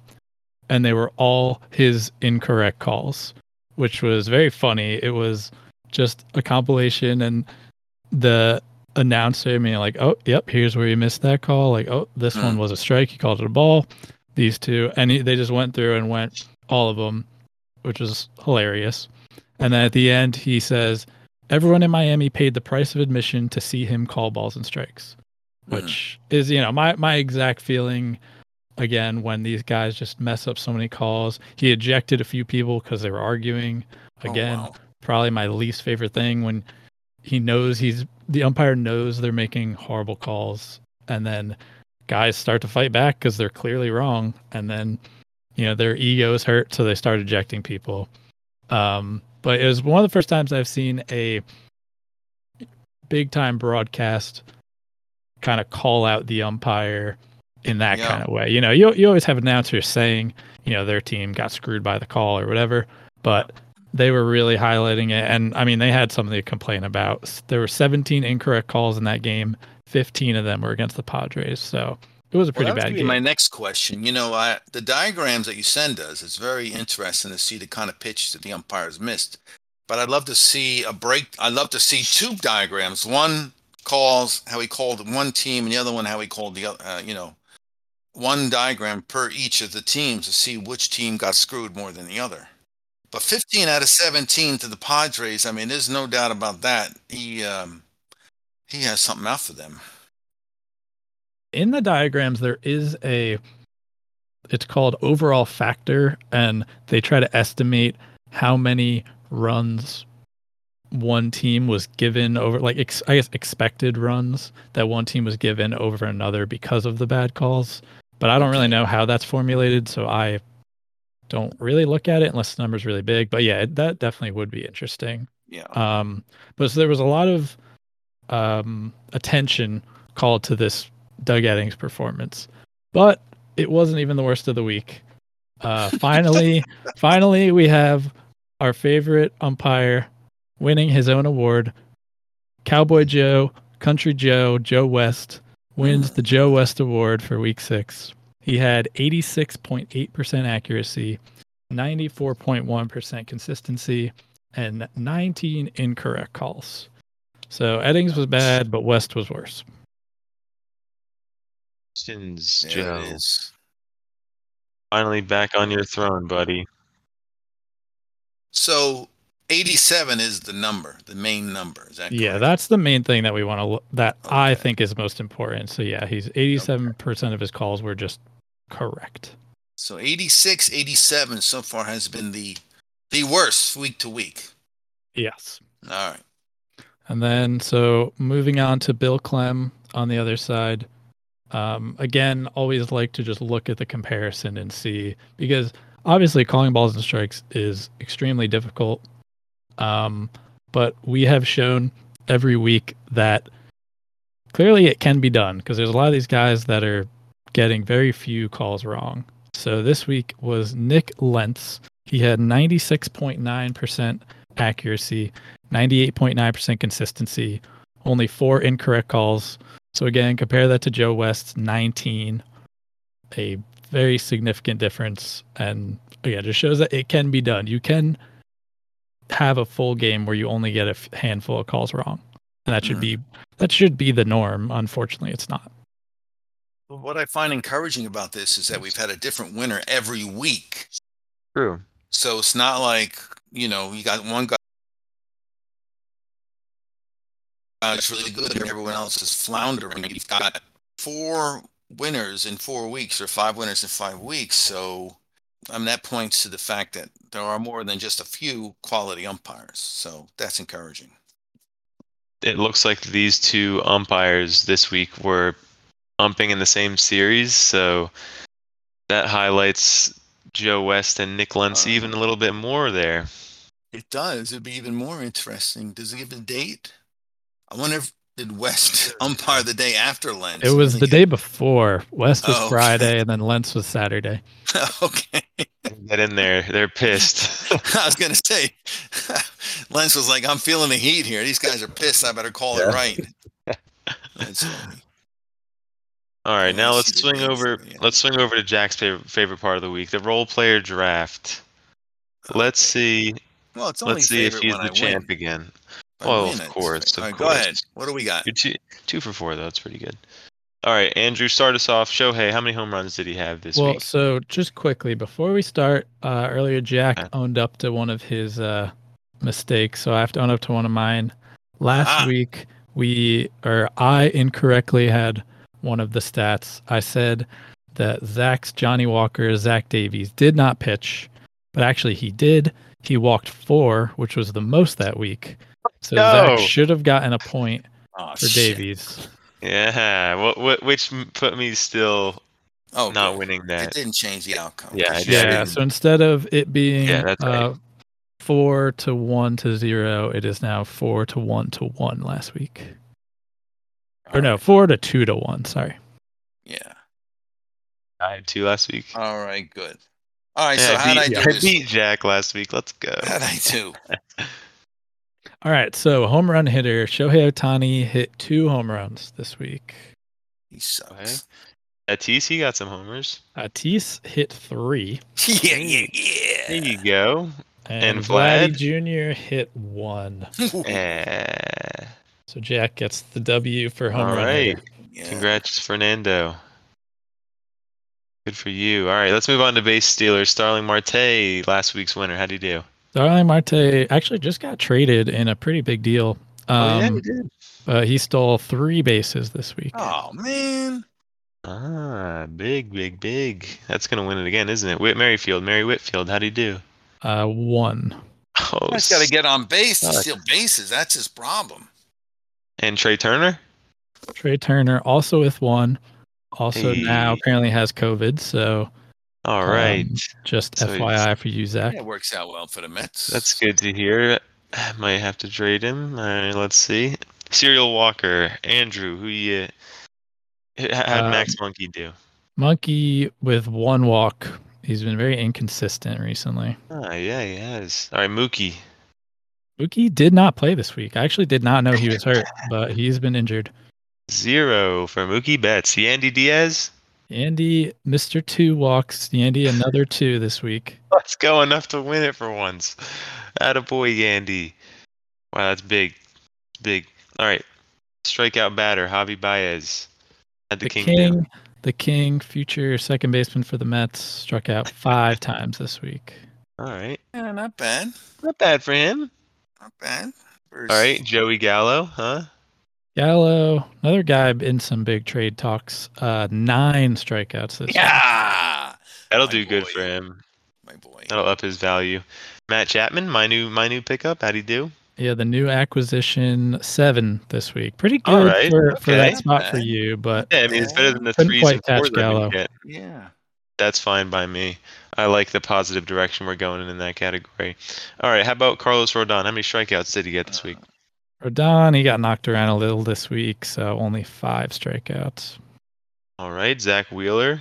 and they were all his incorrect calls, which was very funny. It was just a compilation and the announcer, I mean, like, oh, yep, here's where you missed that call. Like, oh, this one was a strike. He called it a ball. These two. And he, they just went through and went all of them, which was hilarious. And then at the end, he says, everyone in Miami paid the price of admission to see him call balls and strikes, which mm-hmm. is, you know, my, my exact feeling, again, when these guys just mess up so many calls. He ejected a few people because they were arguing. Again, oh, wow. Probably my least favorite thing when he knows he's the umpire knows they're making horrible calls, and then guys start to fight back because they're clearly wrong, and then you know their ego is hurt, so they start ejecting people. Um, but it was one of the first times I've seen a big time broadcast kind of call out the umpire in that yeah. kind of way. You know, you you always have announcers saying you know their team got screwed by the call or whatever, but they were really highlighting it, and I mean, they had something to complain about. There were seventeen incorrect calls in that game. fifteen of them were against the Padres, so it was a pretty well, bad game. My next question, you know, I, the diagrams that you send us, it's very interesting to see the kind of pitches that the umpires missed. But I'd love to see a break. I'd love to see two diagrams: one calls how he called one team, and the other one how he called the other. Uh, you know, one diagram per each of the teams to see which team got screwed more than the other. But fifteen out of seventeen to the Padres, I mean, there's no doubt about that. He um, he has something out for them. In the diagrams, there is a, it's called overall factor, and they try to estimate how many runs one team was given over, like ex, I guess expected runs that one team was given over another because of the bad calls. But I don't really know how that's formulated, so I don't really look at it unless the number's really big, but yeah, that definitely would be interesting. Yeah. Um, but so there was a lot of um, attention called to this Doug Eddings performance, but it wasn't even the worst of the week. Uh, finally, finally, we have our favorite umpire winning his own award, Cowboy Joe, Country Joe, Joe West, wins the Joe West Award for Week Six. He had eighty-six point eight percent accuracy, ninety-four point one percent consistency, and nineteen incorrect calls. So Eddings was bad, but West was worse. Questions, Joe. Finally back on your throne, buddy. So eighty-seven is the number, the main number. Is that correct? Yeah, that's the main thing that we want to look, that okay. I think is most important. So yeah, he's eighty-seven percent okay. of his calls were just correct. So eighty-six, eighty-seven so far has been the the worst week to week. Yes. All right. And then so moving on to Bill Clem on the other side. Um, again, always like to just look at the comparison and see, because obviously calling balls and strikes is extremely difficult. Um, but we have shown every week that clearly it can be done, because there's a lot of these guys that are getting very few calls wrong. So this week was Nick Lentz. He had ninety-six point nine percent accuracy, ninety-eight point nine percent consistency, only four incorrect calls. So again, compare that to Joe West's nineteen, a very significant difference. And again, it just shows that it can be done. You can have a full game where you only get a handful of calls wrong, and that should be that should be the norm. Unfortunately, it's not. Well, what I find encouraging about this is that we've had a different winner every week. True. So it's not like, you know, you got one guy that's really good and everyone else is floundering. You've got four winners in four weeks or five winners in five weeks. So I mean, that points to the fact that there are more than just a few quality umpires. So that's encouraging. It looks like these two umpires this week were umping in the same series. So that highlights Joe West and Nick Lentz uh, even a little bit more there. It does. It'd be even more interesting. Does it give a date? I wonder if did West umpire the day after Lentz? It was the day before. West was oh, okay. Friday, and then Lentz was Saturday. Okay. Get in there. They're pissed. I was going to say, Lentz was like, I'm feeling the heat here. These guys are pissed. I better call yeah. it right. That's funny. All right, now let's swing over. Let's swing over to Jack's favorite, favorite part of the week, the role player draft. Let's see. Well, it's only let's see if he's the I champ win. Again. Well, of course, of right, course. Go ahead. What do we got? Two, two for four, though. That's pretty good. All right, Andrew, start us off. Shohei, how many home runs did he have this well, week? Well, so just quickly before we start, uh, earlier Jack ah. owned up to one of his uh, mistakes, so I have to own up to one of mine. Last ah. week, we or I incorrectly had one of the stats. I said that Zach's Johnny Walker, Zach Davies, did not pitch, but actually he did. He walked four, which was the most that week. So no. Zach should have gotten a point oh, for shit. Davies. Yeah, what, what, which put me still oh, not okay. winning that. It didn't change the outcome. Yeah, it yeah. Didn't. So instead of it being yeah, that's right. uh, four to one to zero, it is now four to one to one last week. All or no, right. four to two to one. Sorry. Yeah. I had two last week. All right, good. All right, yeah, so how did I do? I this? beat Jack last week. Let's go. How did I do? All right, so home run hitter Shohei Ohtani hit two home runs this week. He sucks. Okay. Tatis, he got some homers. Tatis hit three. yeah, yeah, yeah. There you go. And, and Vlad Junior hit one. Yeah. So Jack gets the W for home run. All right. Yeah. Congrats, Fernando. Good for you. All right, let's move on to base stealers. Starling Marte, last week's winner. How'd he do? Starling Marte actually just got traded in a pretty big deal. Um, oh, yeah, he did. Uh, he stole three bases this week. Oh, man. Ah, big, big, big. That's going to win it again, isn't it? Whit Merrifield, Mary Whitfield, how'd he do? Uh, one. Oh, he's got to get on base to steal bases. That's his problem. And Trey Turner? Trey Turner also with one. Also hey. now apparently has COVID, so all right. Um, just so F Y I for you, Zach. Yeah, it works out well for the Mets. That's good to hear. Might have to trade him. All right, let's see. Serial Walker, Andrew, who you how'd um, Max Muncy do? Muncy with one walk. He's been very inconsistent recently. Oh, yeah, he has. All right, Mookie. Mookie did not play this week. I actually did not know he was hurt, but he's been injured. Zero for Mookie Betts. Yandy Diaz? Yandy, Mister Two walks. Yandy, another two this week. Let's go, enough to win it for once. Attaboy, Yandy. Wow, that's big. Big. All right. Strikeout batter, Javi Baez. Had the, the king, king The king, future second baseman for the Mets, struck out five times this week. All right. Yeah, not bad. Not bad for him. Not bad. First. All right, Joey Gallo, huh? Gallo, another guy in some big trade talks. Uh, nine strikeouts this yeah! week. That'll my do boy. Good for him. My boy. That'll up his value. Matt Chapman, my new my new pickup. How'd he do? Yeah, the new acquisition, seven this week. Pretty good right. for, okay. for that spot yeah. for you, but yeah, I mean, it's better than the threes and fours that we get. Yeah. That's fine by me. I like the positive direction we're going in that category. All right, how about Carlos Rodon? How many strikeouts did he get this week? Uh, Rodon, he got knocked around a little this week, so only five strikeouts. All right, Zach Wheeler.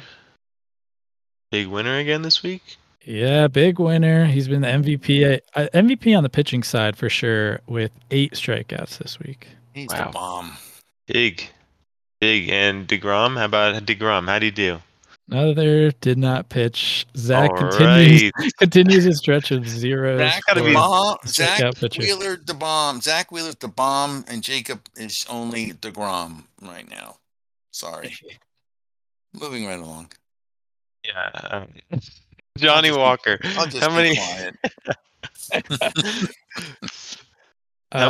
Big winner again this week? Yeah, big winner. He's been the M V P. M V P on the pitching side for sure with eight strikeouts this week. He's wow. the bomb. Big. Big. And DeGrom? How about DeGrom? How'd he do? Another did not pitch. Zach All continues right. continues his stretch of zeros. Zach, the bomb. Zach Wheeler, the bomb. Zach Wheeler's the bomb, and Jacob is only DeGrom right now. Sorry. Moving right along. Yeah. Um... Johnny Walker. I'll just How many? How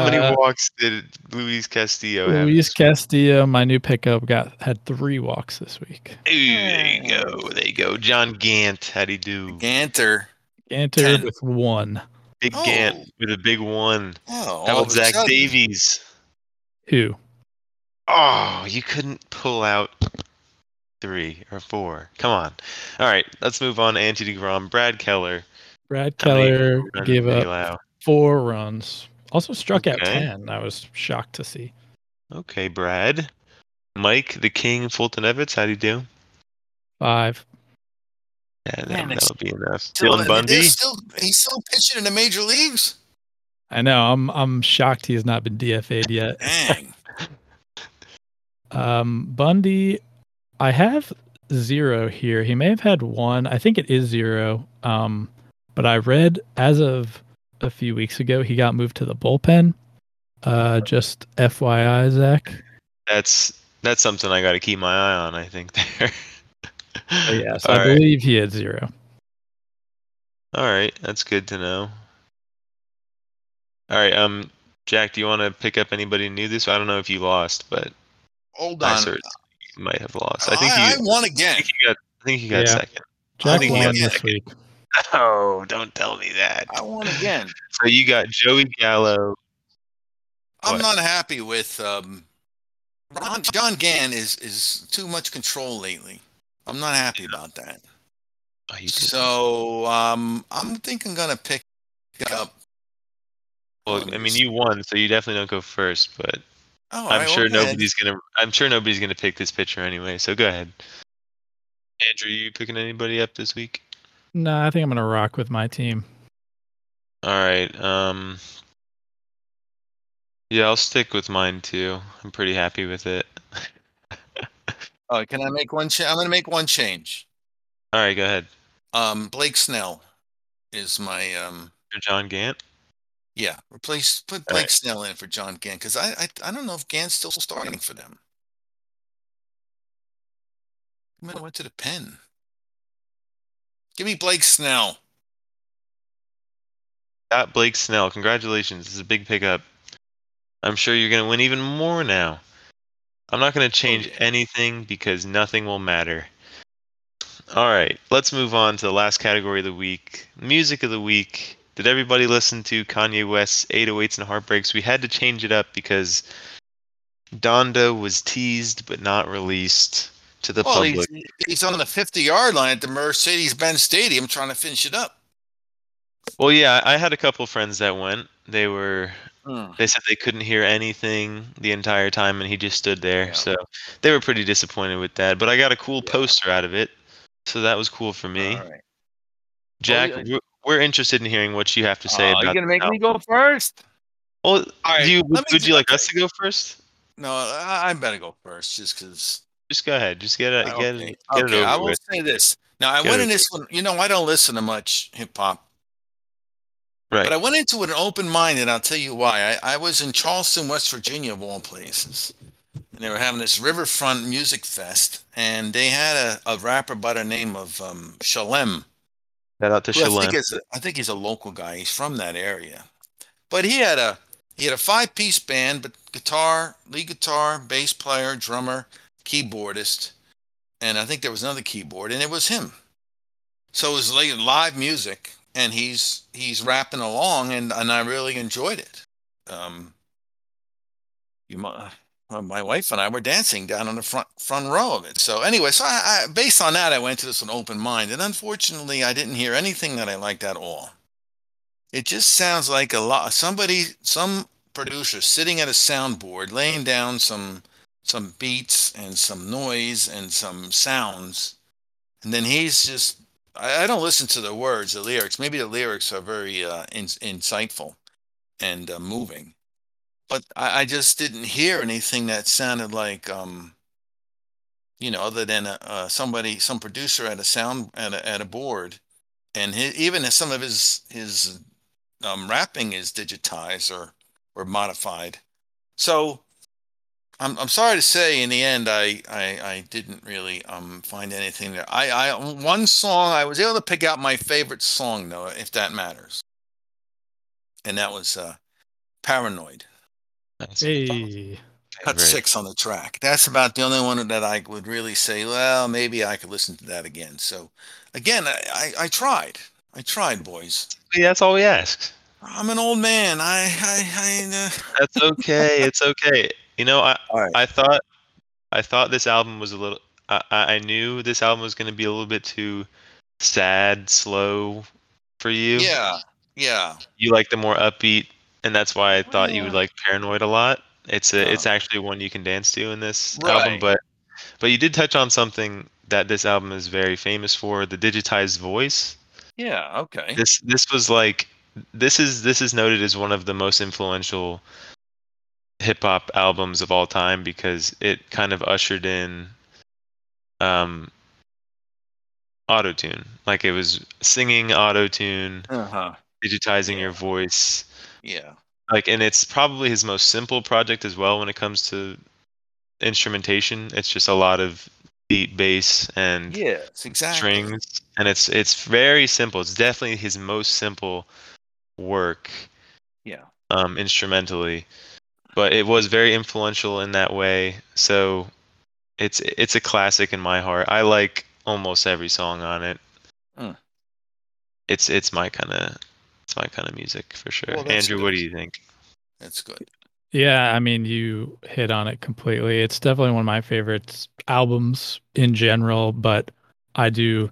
uh, many walks did Luis Castillo have? Luis Castillo, my new pickup, got had three walks this week. Ooh, there you go. There you go. John Gant. How'd he do? Ganter. Ganter with one. Big oh. Gant with a big one. Oh, How about Zach sudden. Davies? Who? Oh, you couldn't pull out three or four. Come on. All right, let's move on to Andy DeGrom. Brad Keller. Brad Keller gave up allow? four runs. Also struck okay. out ten. I was shocked to see. Okay, Brad. Mike, the King, Fulton Evans. How'd he do? Five. Yeah, Man, that would be enough. Still, Dylan Bundy. Still, he's still pitching in the major leagues. I know. I'm I'm shocked he has not been D F A'd yet. Dang. um, Bundy. I have zero here. He may have had one. I think it is zero. Um, but I read as of a few weeks ago, he got moved to the bullpen. Uh, just F Y I, Zach. That's that's something I got to keep my eye on, I think, there. yeah, so I right. believe he had zero. All right. That's good to know. All right. Um, Jack, do you want to pick up anybody new this? I don't know if you lost, but... Hold on. Might have lost. I think I, you I won again. I think you got, I think you got yeah. second. Jack I won got this second. week. Oh, don't tell me that. I won again. So you got Joey Gallo. I'm what? not happy with um, Ron, John Gann is is too much control lately. I'm not happy yeah. about that. Oh, so um, I'm thinking I'm gonna pick up. Well, um, I mean, you won, so you definitely don't go first, but. Oh, I'm right, sure well, nobody's ahead. gonna. I'm sure nobody's gonna pick this pitcher anyway. So go ahead, Andrew. You picking anybody up this week? No, nah, I think I'm gonna rock with my team. All right. Um. Yeah, I'll stick with mine too. I'm pretty happy with it. Oh, right, can I make one? Cha- I'm gonna make one change. All right, go ahead. Um, Blake Snell is my um. Your John Gant. Yeah, replace put Blake right. Snell in for John Gant because I, I I don't know if Gant's still starting for them. I mean, I went to the pen. Give me Blake Snell. Got Blake Snell. Congratulations! This is a big pickup. I'm sure you're gonna win even more now. I'm not gonna change anything because nothing will matter. All right, let's move on to the last category of the week: music of the week. Did everybody listen to Kanye West's eight oh eights and Heartbreaks? We had to change it up because Donda was teased but not released to the well, public. He's, he's on the fifty-yard line at the Mercedes-Benz Stadium trying to finish it up. Well, yeah, I had a couple of friends that went. They were, hmm. they said they couldn't hear anything the entire time, and he just stood there. Yeah. So they were pretty disappointed with that. But I got a cool yeah. poster out of it, so that was cool for me. All right. Jack, well, yeah. we're interested in hearing what you have to say. Oh, about Are you going to make me go first? Well, right, do you, would you like us to go first? No, I, I better go first just because. Just go ahead. Just get it. Okay. Get it, get okay. it over I will with. say this. Now, I get went in this one. You know, I don't listen to much hip hop. Right. But I went into it an open mind, and I'll tell you why. I, I was in Charleston, West Virginia, of all places. And they were having this Riverfront Music Fest, and they had a, a rapper by the name of um, Shalem. Shout out to Shalem. I think, it's a, I think he's a local guy. He's from that area. But he had a he had a five-piece band, but guitar, lead guitar, bass player, drummer, keyboardist, and I think there was another keyboard, and it was him. So it was live music, and he's he's rapping along, and, and I really enjoyed it. Um, you might... My wife and I were dancing down on the front front row of it. So anyway, so I, I, based on that, I went to this with an open mind. And unfortunately, I didn't hear anything that I liked at all. It just sounds like a lot. Somebody, some producer sitting at a soundboard, laying down some some beats and some noise and some sounds. And then he's just, I, I don't listen to the words, the lyrics. Maybe the lyrics are very uh, in, insightful and uh, moving. But I, I just didn't hear anything that sounded like, um, you know, other than a, uh, somebody, some producer at a sound at a, at a board, and his, even some of his his um, rapping is digitized or or modified. So I'm I'm sorry to say, in the end, I I, I didn't really um, find anything there. I, I one song I was able to pick out my favorite song though, if that matters, and that was uh, "Paranoid." That's hey. Cut six on the track. That's about the only one that I would really say, well, maybe I could listen to that again. So, again, I, I, I tried. I tried, boys. See, that's all we asked. I'm an old man. I, I, I uh... That's okay. It's okay. You know, I, right. I thought, I thought this album was a little. I, I knew this album was going to be a little bit too sad, slow for you. Yeah, yeah. You like the more upbeat. And that's why I thought oh, yeah. you would like Paranoid a lot. It's a, oh. it's actually one you can dance to in this right. album, but but you did touch on something that this album is very famous for, the digitized voice. Yeah, okay. This this was like this is this is noted as one of the most influential hip hop albums of all time because it kind of ushered in um auto-tune. Like it was singing auto-tune, uh-huh. digitizing yeah. your voice. Yeah. Like, and it's probably his most simple project as well when it comes to instrumentation. It's just a lot of deep bass and yes, exactly. strings. And it's it's very simple. It's definitely his most simple work. Yeah. Um, instrumentally. But it was very influential in that way. So it's it's a classic in my heart. I like almost every song on it. Mm. It's it's my kind of It's my kind of music for sure. Well, Andrew, good. What do you think? That's good. Yeah, I mean, you hit on it completely. It's definitely one of my favorite albums in general, but I do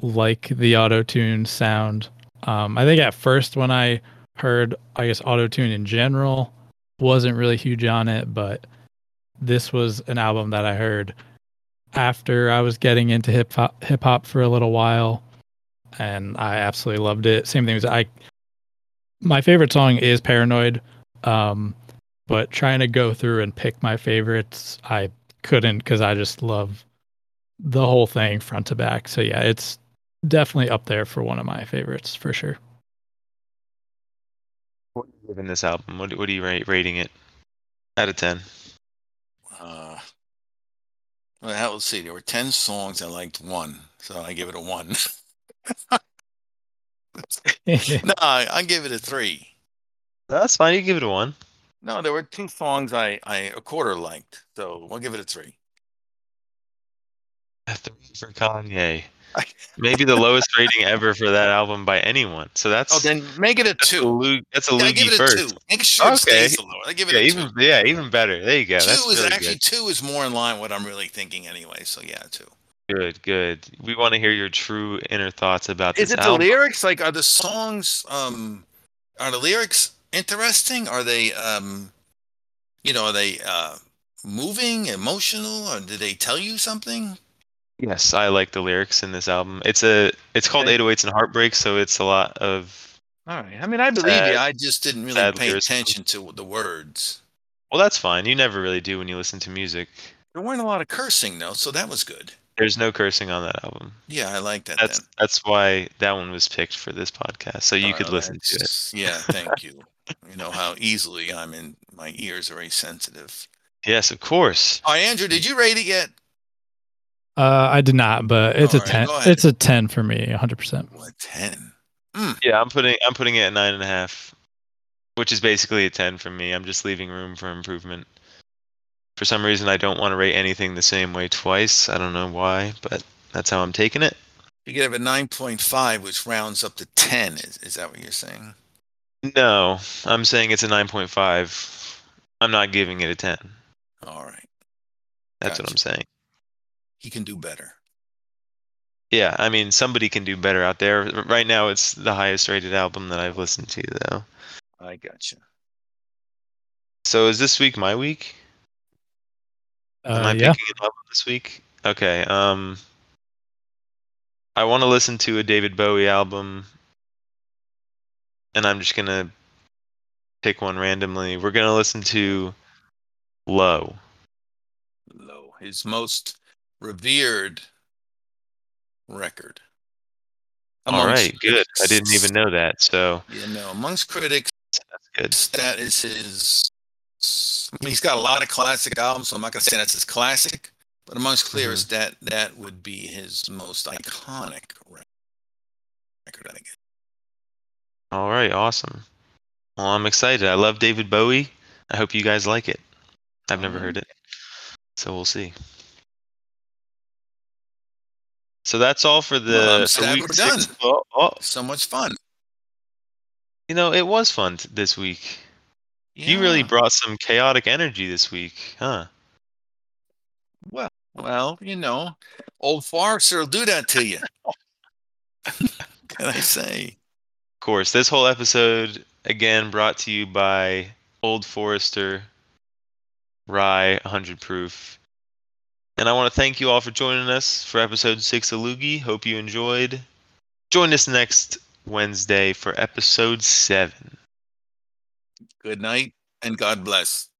like the auto-tune sound. Um, I think at first when I heard, I guess, auto-tune in general, wasn't really huge on it, but this was an album that I heard after I was getting into hip-hop, hip-hop for a little while. And I absolutely loved it. Same thing as I, my favorite song is Paranoid, um, but trying to go through and pick my favorites, I couldn't because I just love the whole thing front to back. So yeah, it's definitely up there for one of my favorites for sure. What do you give in this album? What, what are you rate, rating it out of ten? Uh, well, let's see. There were ten songs. I liked one, so I give it a one. No, I, I give it a three. That's fine. You give it a one. No, there were two songs I, I a quarter liked, so we'll give it a three. A three for Kanye. Maybe the lowest rating ever for that album by anyone. So that's oh, then make it a that's two. A, that's a yeah, Loogie it first. A two. Make sure okay. it stays lower. I give it yeah, a two. Even, yeah, even better. There you go. Two that's is really actually good. Two is more in line with what I'm really thinking anyway. So yeah, two. Good, good. We want to hear your true inner thoughts about this. Is it album. The lyrics? Like, are the songs, um, are the lyrics interesting? Are they, um, you know, are they uh, moving, emotional, or do they tell you something? Yes, I like the lyrics in this album. It's a, it's called okay. eight oh eights and Heartbreak, so it's a lot of. All right. I mean, I believe sad, you. I just didn't really pay lyricism. attention to the words. Well, that's fine. You never really do when you listen to music. There weren't a lot of cursing, though, so that was good. There's no cursing on that album. Yeah, I like that. That's then. That's why that one was picked for this podcast, so you All could right, listen to it. Yeah, thank you. You know how easily I'm in, my ears are very sensitive. Yes, of course. All right, Andrew, did you rate it yet? Uh, I did not, but it's All a right, ten. It's a ten for me, one hundred percent. What, ten? Mm. Yeah, I'm putting I'm putting it at nine and a half, which is basically a ten for me. I'm just leaving room for improvement. For some reason, I don't want to rate anything the same way twice. I don't know why, but that's how I'm taking it. You could have a nine point five, which rounds up to ten. Is, is that what you're saying? No, I'm saying it's a nine point five. I'm not giving it a ten. All right. That's gotcha. What I'm saying. He can do better. Yeah, I mean, somebody can do better out there. Right now, it's the highest rated album that I've listened to, though. I gotcha. So is this week my week? Uh, Am I yeah. picking an album this week? Okay. Um, I want to listen to a David Bowie album, and I'm just going to pick one randomly. We're going to listen to Low. Low. His most revered record. Amongst All right, critics. Good. I didn't even know that. So yeah, no. Amongst critics, that's good. That is his... I mean, he's got a lot of classic albums, so I'm not going to say that's his classic, but amongst clear is mm-hmm. that that would be his most iconic record, I think. All right, awesome. Well, I'm excited. I love David Bowie. I hope you guys like it. I've never mm-hmm. heard it, so we'll see. So that's all for the well, I'm sad we're done. Oh, oh. So much fun. You know, it was fun t- this week. Yeah. You really brought some chaotic energy this week, huh? Well, well, you know, Old Forester will do that to you. Can I say? Of course, this whole episode, again, brought to you by Old Forester Rye one hundred Proof. And I want to thank you all for joining us for episode six of Loogie. Hope you enjoyed. Join us next Wednesday for episode seven. Good night, and God bless.